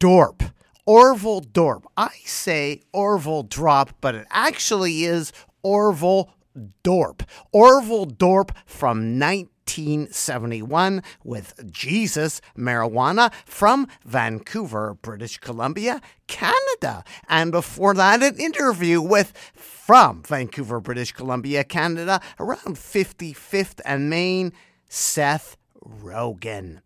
Dorp. Orville Dorp. I say Orville Drop, but it actually is Orville Dorp. Orville Dorp from 1971 with Jesus Marijuana from Vancouver, British Columbia, Canada. And before that, an interview with from Vancouver, British Columbia, Canada, around 55th and Main, Seth Rogen.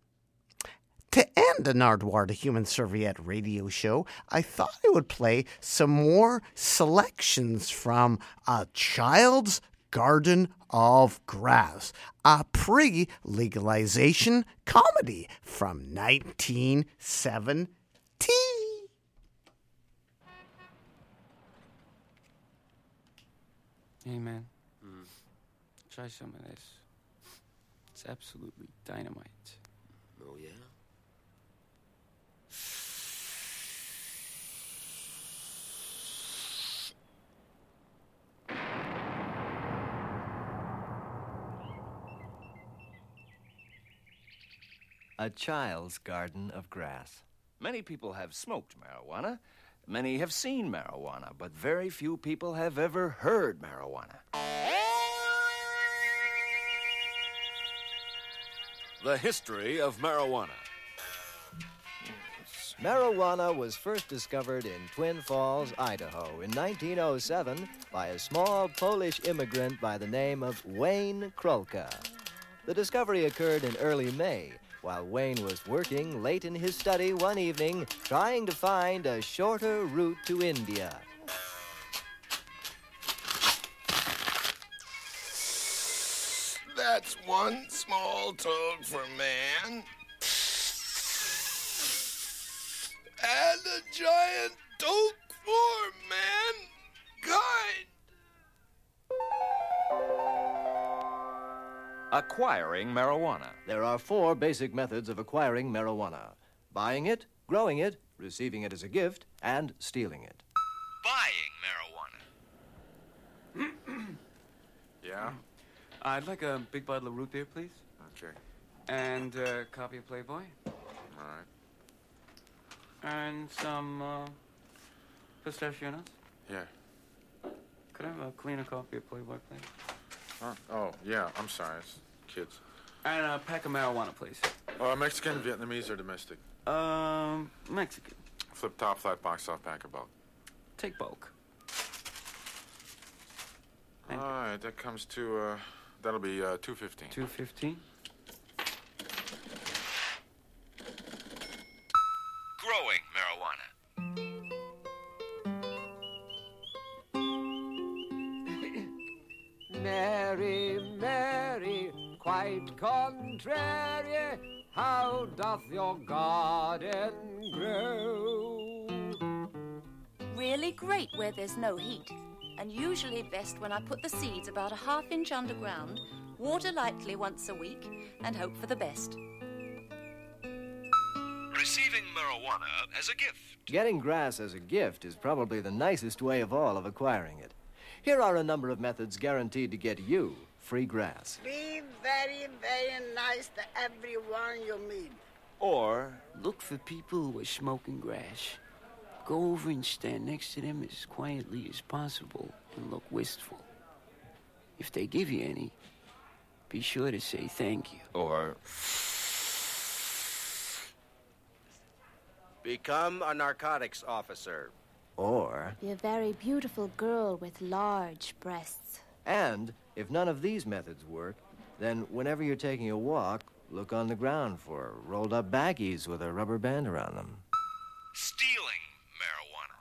To end the Nardwuar, the Human Serviette radio show, I thought I would play some more selections from A Child's Garden of Grass, a pre-legalization comedy from 1970. Hey, man. Try some of this. It's absolutely dynamite. Oh, yeah? A Child's Garden of Grass. Many people have smoked marijuana. Many have seen marijuana, but very few people have ever heard marijuana. The history of marijuana. Marijuana was first discovered in Twin Falls, Idaho, in 1907 by a small Polish immigrant by the name of Wayne Krolka. The discovery occurred in early May, while Wayne was working late in his study one evening, trying to find a shorter route to India. That's one small toad for man, and a giant toad for mankind. Acquiring marijuana. There are four basic methods of acquiring marijuana: buying it, growing it, receiving it as a gift, and stealing it. Buying marijuana. Yeah? I'd like a big bottle of root beer, please. Okay. And a copy of Playboy. All right. And some pistachio nuts. Yeah. Could I have a cleaner copy of Playboy, please? Oh, yeah, I'm sorry. It's kids. And a pack of marijuana, please. Mexican, Vietnamese, or domestic? Mexican. Flip top, flat box off, pack of bulk. Take bulk. Alright, that comes to, that'll be, $2.15. $2.15? Growing marijuana. Mary, Mary, quite contrary, how doth your garden grow? Really great where there's no heat, and usually best when I put the seeds about a half-inch underground, water lightly once a week, and hope for the best. Receiving marijuana as a gift. Getting grass as a gift is probably the nicest way of all of acquiring it. Here are a number of methods guaranteed to get you free grass. Be very, very nice to everyone you meet. Or look for people who are smoking grass. Go over and stand next to them as quietly as possible and look wistful. If they give you any, be sure to say thank you. Or become a narcotics officer. Or be a very beautiful girl with large breasts. And if none of these methods work, then whenever you're taking a walk, look on the ground for rolled up baggies with a rubber band around them. Stealing marijuana.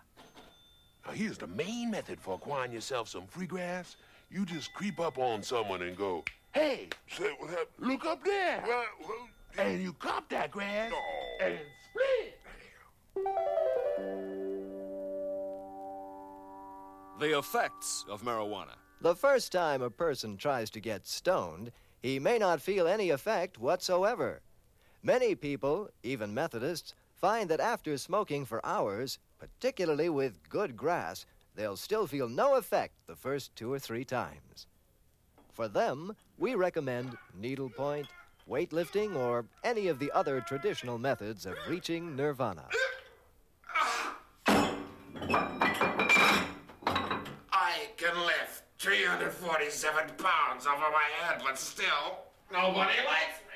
Now here's the main method for acquiring yourself some free grass. You just creep up on someone and go, "Hey, say what happened? Look up there." And you cop that grass and split. The effects of marijuana. The first time a person tries to get stoned, he may not feel any effect whatsoever. Many people, even Methodists, find that after smoking for hours, particularly with good grass, they'll still feel no effect the first 2 or 3 times. For them, we recommend needlepoint, weightlifting, or any of the other traditional methods of reaching nirvana. I can lift 347 pounds over my head, but still, nobody likes me.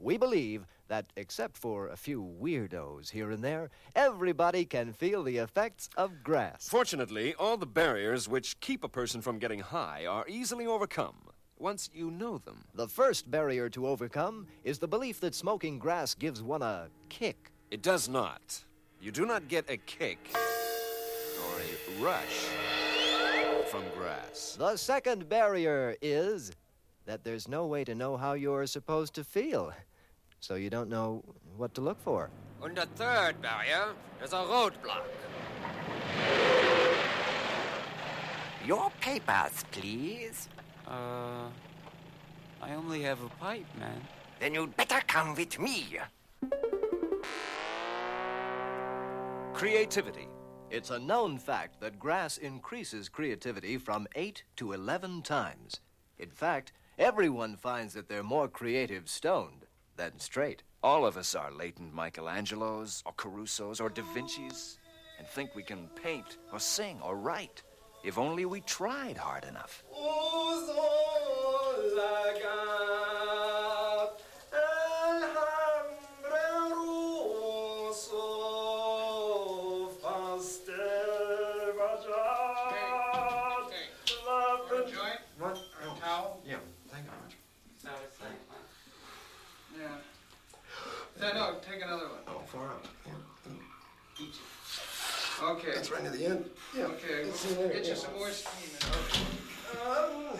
We believe that, except for a few weirdos here and there, everybody can feel the effects of grass. Fortunately, all the barriers which keep a person from getting high are easily overcome once you know them. The first barrier to overcome is the belief that smoking grass gives one a kick. It does not. You do not get a kick or a rush from grass. The second barrier is that there's no way to know how you're supposed to feel, so you don't know what to look for. And the third barrier is a roadblock. Your papers, please. I only have a pipe, man. Then you'd better come with me. Creativity. It's a known fact that grass increases creativity from 8 to 11 times. In fact, everyone finds that they're more creative stoned than straight. All of us are latent Michelangelos or Carusos or Da Vincis and think we can paint or sing or write if only we tried hard enough. Okay. That's right near the end. Yeah. Okay. We'll get you some more steam. Oh,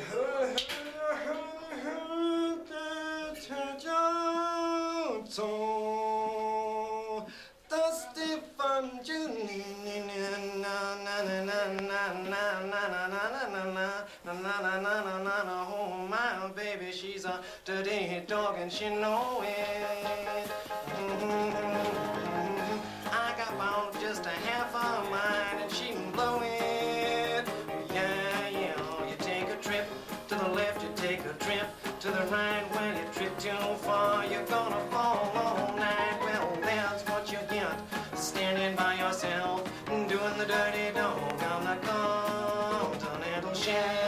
my baby, she's a dirty dog and she knows it. I got about just a half a mind and she can blow it. Yeah, yeah, you take a trip to the left, you take a trip to the right. When you trip too far, you're gonna fall all night. Well, that's what you get, standing by yourself, doing the dirty dog on the continental shelf.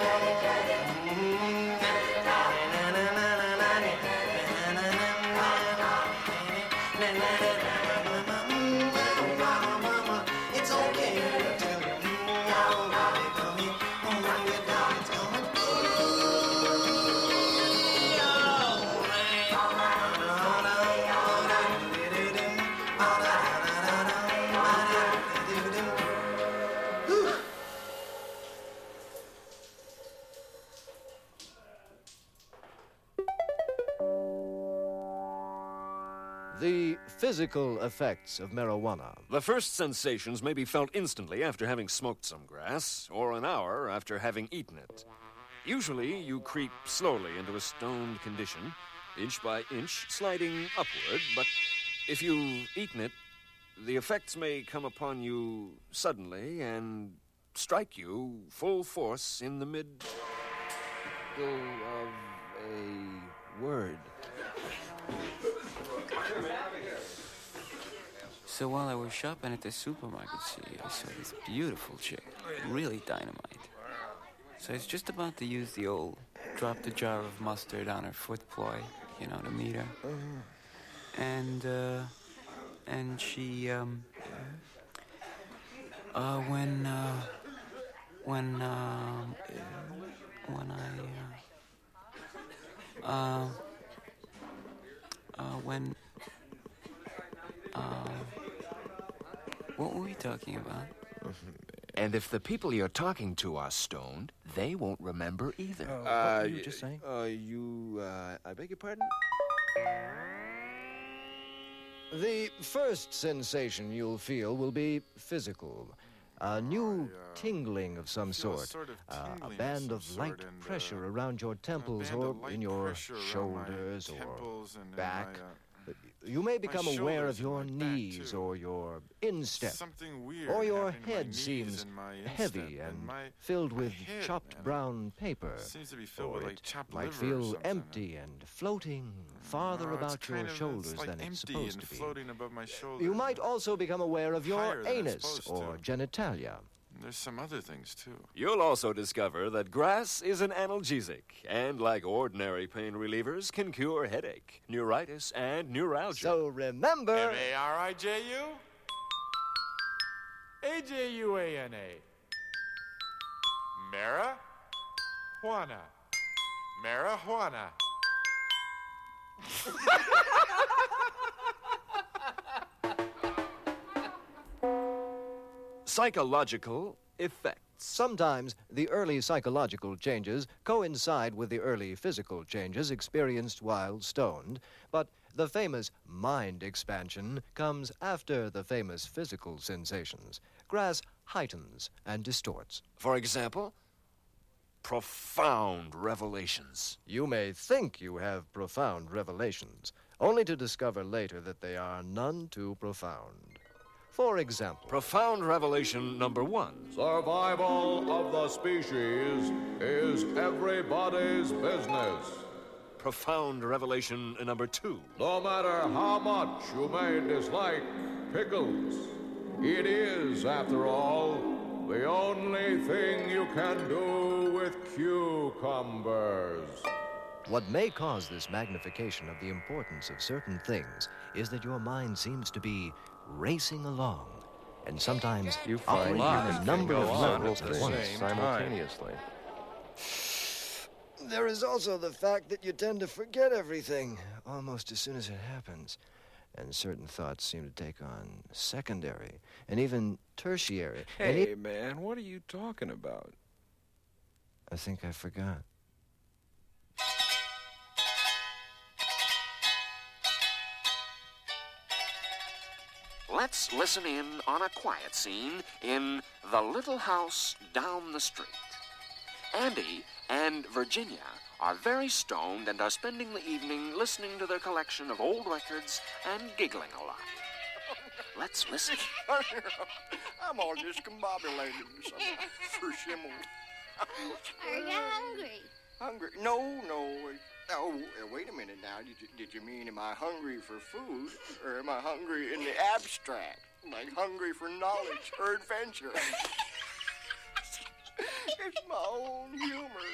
The physical effects of marijuana. The first sensations may be felt instantly after having smoked some grass, or an hour after having eaten it. Usually, you creep slowly into a stoned condition, inch by inch, sliding upward, but if you've eaten it, the effects may come upon you suddenly and strike you full force in the middle of a word. So while I was shopping at the supermarket, I saw this beautiful chick, really dynamite. So I was just about to use the old drop the jar of mustard on her foot ploy, you know, to meet her. And she, what were we talking about? And if the people you're talking to are stoned, they won't remember either. What were you just saying? I beg your pardon? The first sensation you'll feel will be physical. a new tingling of some sort, a band of light pressure around your temples or in your shoulders or back. You may become aware of your knees or your instep, or your head seems heavy and filled with chopped brown paper, or it might feel empty and floating farther about your shoulders than it's supposed to be. You might also become aware of your anus or genitalia. There's some other things, too. You'll also discover that grass is an analgesic and, like ordinary pain relievers, can cure headache, neuritis, and neuralgia. So remember... M-A-R-I-J-U? A-J-U-A-N-A. Marijuana. Marijuana. Psychological effects. Sometimes the early psychological changes coincide with the early physical changes experienced while stoned, but the famous mind expansion comes after the famous physical sensations. Grass heightens and distorts. For example, profound revelations. You may think you have profound revelations, only to discover later that they are none too profound. For example... Profound revelation number 1. Survival of the species is everybody's business. Profound revelation number 2. No matter how much you may dislike pickles, it is, after all, the only thing you can do with cucumbers. What may cause this magnification of the importance of certain things is that your mind seems to be racing along, and sometimes you find a number of levels at once simultaneously. There is also the fact that you tend to forget everything almost as soon as it happens, and certain thoughts seem to take on secondary and even tertiary. Hey, man, what are you talking about? I think I forgot. Let's listen in on a quiet scene in The Little House Down the Street. Andy and Virginia are very stoned and are spending the evening listening to their collection of old records and giggling a lot. Let's listen. I'm all discombobulated. For shimmel. Are you hungry? Hungry? No. Oh, wait a minute now. Did you mean am I hungry for food, or am I hungry in the abstract? Like hungry for knowledge or adventure? It's my own humor.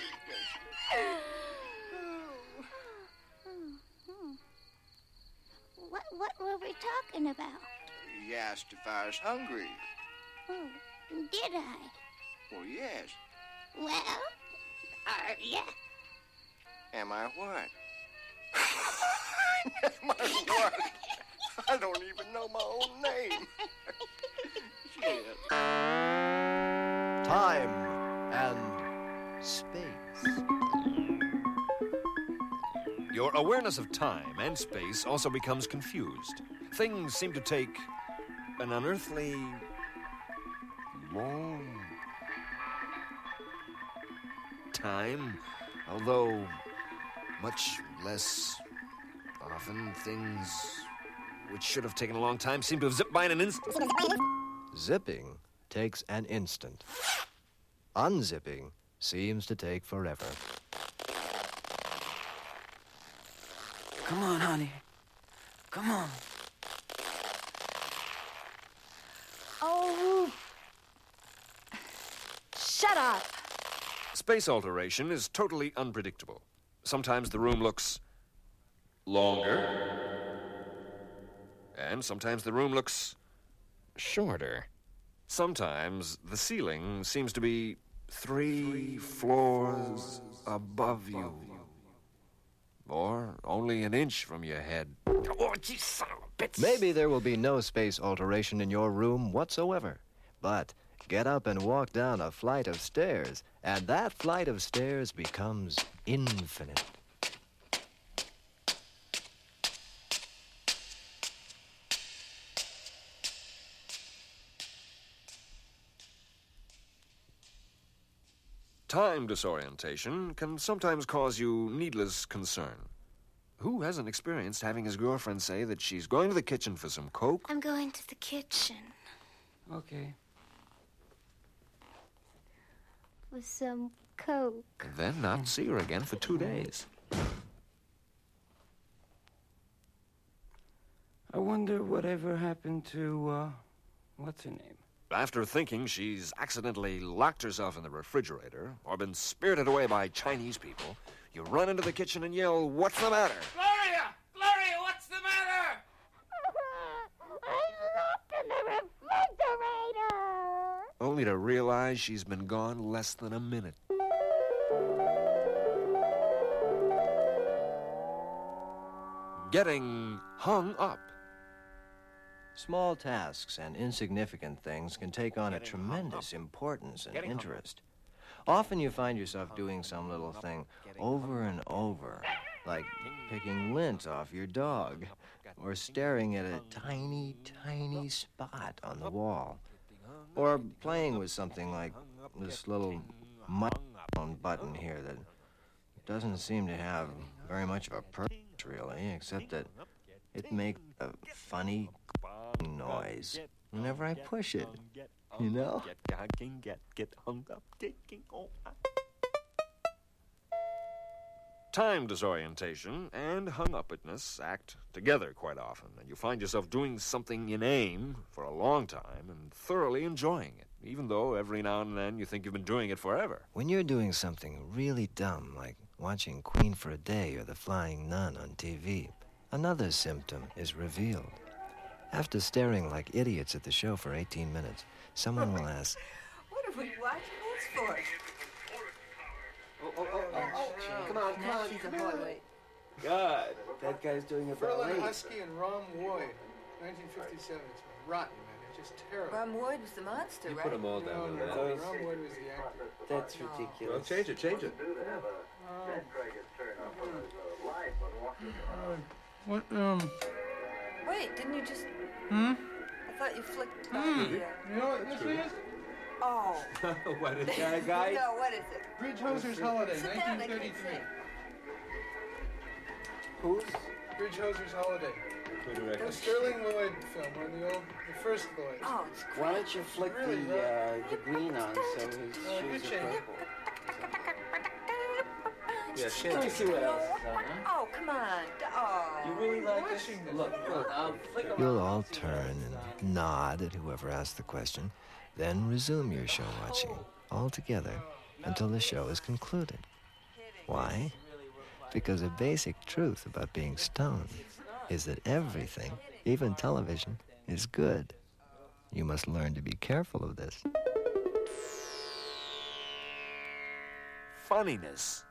What were we talking about? You asked if I was hungry. Oh, did I? Well, yes. Well, are you? Am I what? Am I what? I don't even know my own name. Yeah. Time and space. Your awareness of time and space also becomes confused. Things seem to take an unearthly long time, although... much less often, things which should have taken a long time seem to have zipped by in an instant. Zipping takes an instant. Unzipping seems to take forever. Come on, honey. Come on. Oh. Shut up. Space alteration is totally unpredictable. Sometimes the room looks longer, and sometimes the room looks shorter. Sometimes the ceiling seems to be three floors above you, or only an inch from your head. Oh, you son of a bitch! Maybe there will be no space alteration in your room whatsoever, but get up and walk down a flight of stairs, and that flight of stairs becomes infinite. Time disorientation can sometimes cause you needless concern. Who hasn't experienced having his girlfriend say that she's going to the kitchen for some Coke? I'm going to the kitchen. Okay. With some Coke. And then not see her again for 2 days. I wonder whatever happened to, what's her name? After thinking she's accidentally locked herself in the refrigerator or been spirited away by Chinese people, you run into the kitchen and yell, "What's the matter?" "Gloria! Gloria, what's the matter?" "I'm locked in the refrigerator." Only to realize she's been gone less than a minute. Getting hung up. Small tasks and insignificant things can take on a tremendous importance and interest. Often you find yourself doing some little thing over and over, like picking lint off your dog or staring at a tiny, tiny spot on the wall or playing with something like this little microphone button here that doesn't seem to have very much of a purpose, really, except that it makes a funny noise whenever I push it, you know? Time disorientation and hung-upness act together quite often, and you find yourself doing something inane for a long time and thoroughly enjoying it, even though every now and then you think you've been doing it forever. When you're doing something really dumb, like watching Queen for a Day or The Flying Nun on TV, another symptom is revealed. After staring like idiots at the show for 18 minutes, someone will ask, "What are we watching this for?" Oh, come on. God. That guy's doing it for late. Berlin Husky and Ron Wood, 1957. It's rotten, man. It's just terrible. Ron Wood was the monster, right? You put them all down there. Ron Wood was the actor. That's ridiculous. Well, change it. Wait, didn't you just... I thought you flicked... You know what this is? Oh. What is that, guy? No, what is it? Bridgehozer's Holiday, 1933. Who's? Bridgehozer's Holiday. The Sterling Lloyd film, on the first Lloyd. Oh, it's great. Why don't you flick really the green on so his shoes are purple? Yeah, let me see what else is on, huh? Oh, come on. Oh. You really like this? Look, I'll flick around. You'll all turn and nod at whoever asked the question, then resume your show watching all together until the show is concluded. Why? Because a basic truth about being stoned is that everything, even television, is good. You must learn to be careful of this. Funniness.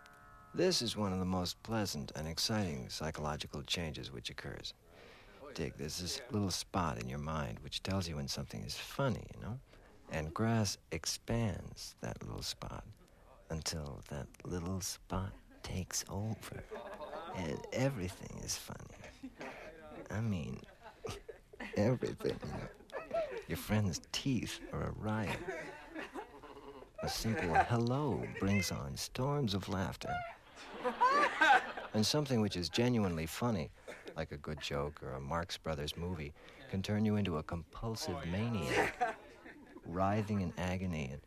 This is one of the most pleasant and exciting psychological changes which occurs. Dick, there's this little spot in your mind which tells you when something is funny, you know? And grass expands that little spot until that little spot takes over. And everything is funny. I mean, everything, you know? Your friend's teeth are a riot. A simple hello brings on storms of laughter. And something which is genuinely funny, like a good joke or a Marx Brothers movie, can turn you into a compulsive maniac, writhing in agony and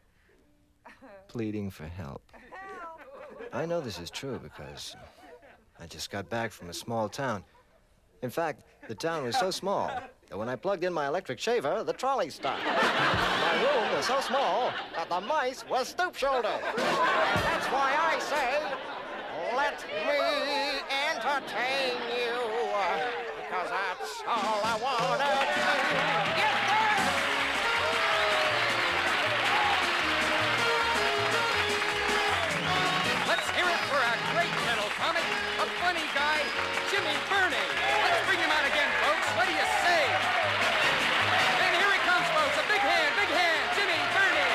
pleading for help. I know this is true because I just got back from a small town. In fact, the town was so small that when I plugged in my electric shaver, the trolley stopped. My room was so small that the mice were stoop-shouldered. And that's why I say... let me entertain you, because that's all I want to do. Get there! Let's hear it for our great little comic, a funny guy, Jimmy Burney. Let's bring him out again, folks. What do you say? And here he comes, folks. A big hand, Jimmy Burney.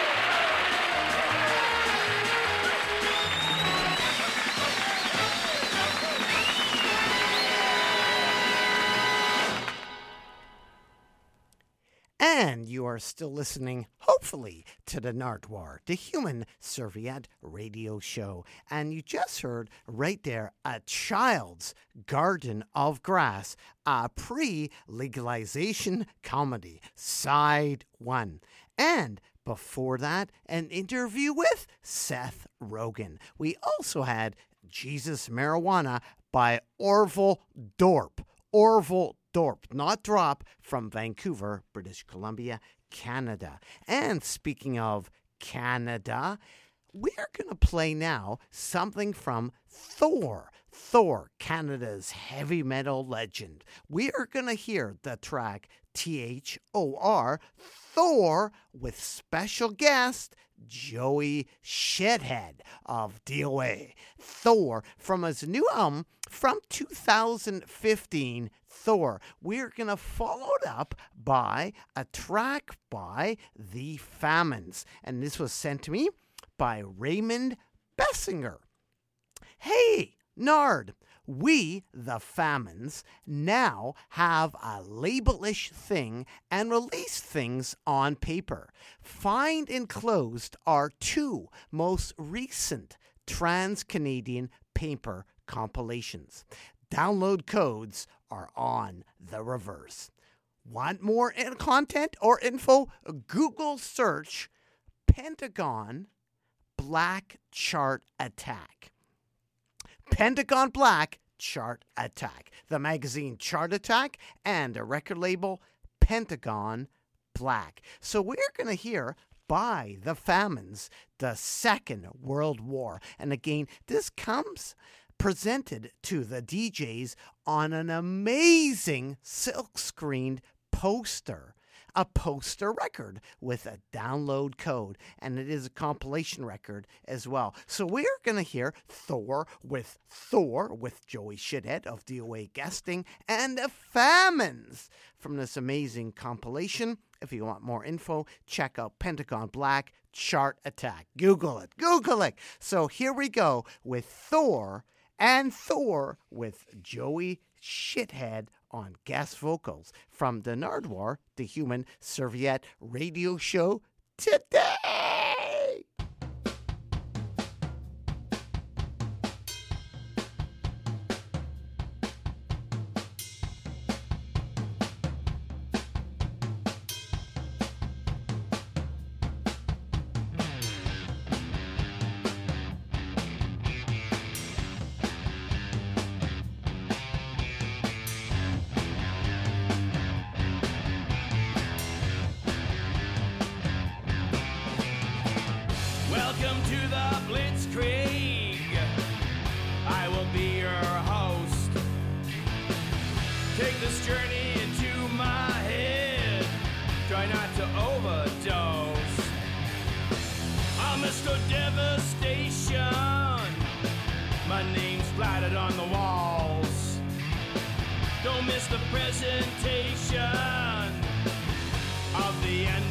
And you are still listening, hopefully, to the Nardwuar, the human serviette radio show. And you just heard right there, A Child's Garden of Grass, a pre-legalization comedy, side one. And before that, an interview with Seth Rogen. We also had Jesus Marijuana by Orville Dorp. Orville Dorp, not drop, from Vancouver, British Columbia, Canada. And speaking of Canada, we're going to play now something from Thor. Thor, Canada's heavy metal legend. We are going to hear the track Thor, Thor, with special guest Joey Shithead of DOA. Thor, from his new album from 2015, Thor. We're going to follow it up by a track by The Famines. And this was sent to me by Raymond Bessinger. Hey, Nard, we, The Famines, now have a labelish thing and release things on paper. Find enclosed our two most recent trans-Canadian paper compilations. Download codes are on the reverse. Want more content or info? Google search Pentagon Black Chart Attack. Pentagon Black Chart Attack, the magazine Chart Attack, and a record label Pentagon Black. So we're going to hear by The Famines, the Second World War. And again, this comes presented to the DJs on an amazing silk-screened poster. A poster record with a download code, and it is a compilation record as well. So we're going to hear Thor with Joey Shithead of DOA guesting and The Famines from this amazing compilation. If you want more info, check out Pentagon Black Chart Attack. Google it. So here we go with Thor and Thor with Joey Shithead on guest vocals from the Nardwuar, the human serviette radio show today.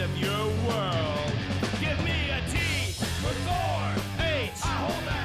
Of your world. Give me a T for Thor. H. I hold that.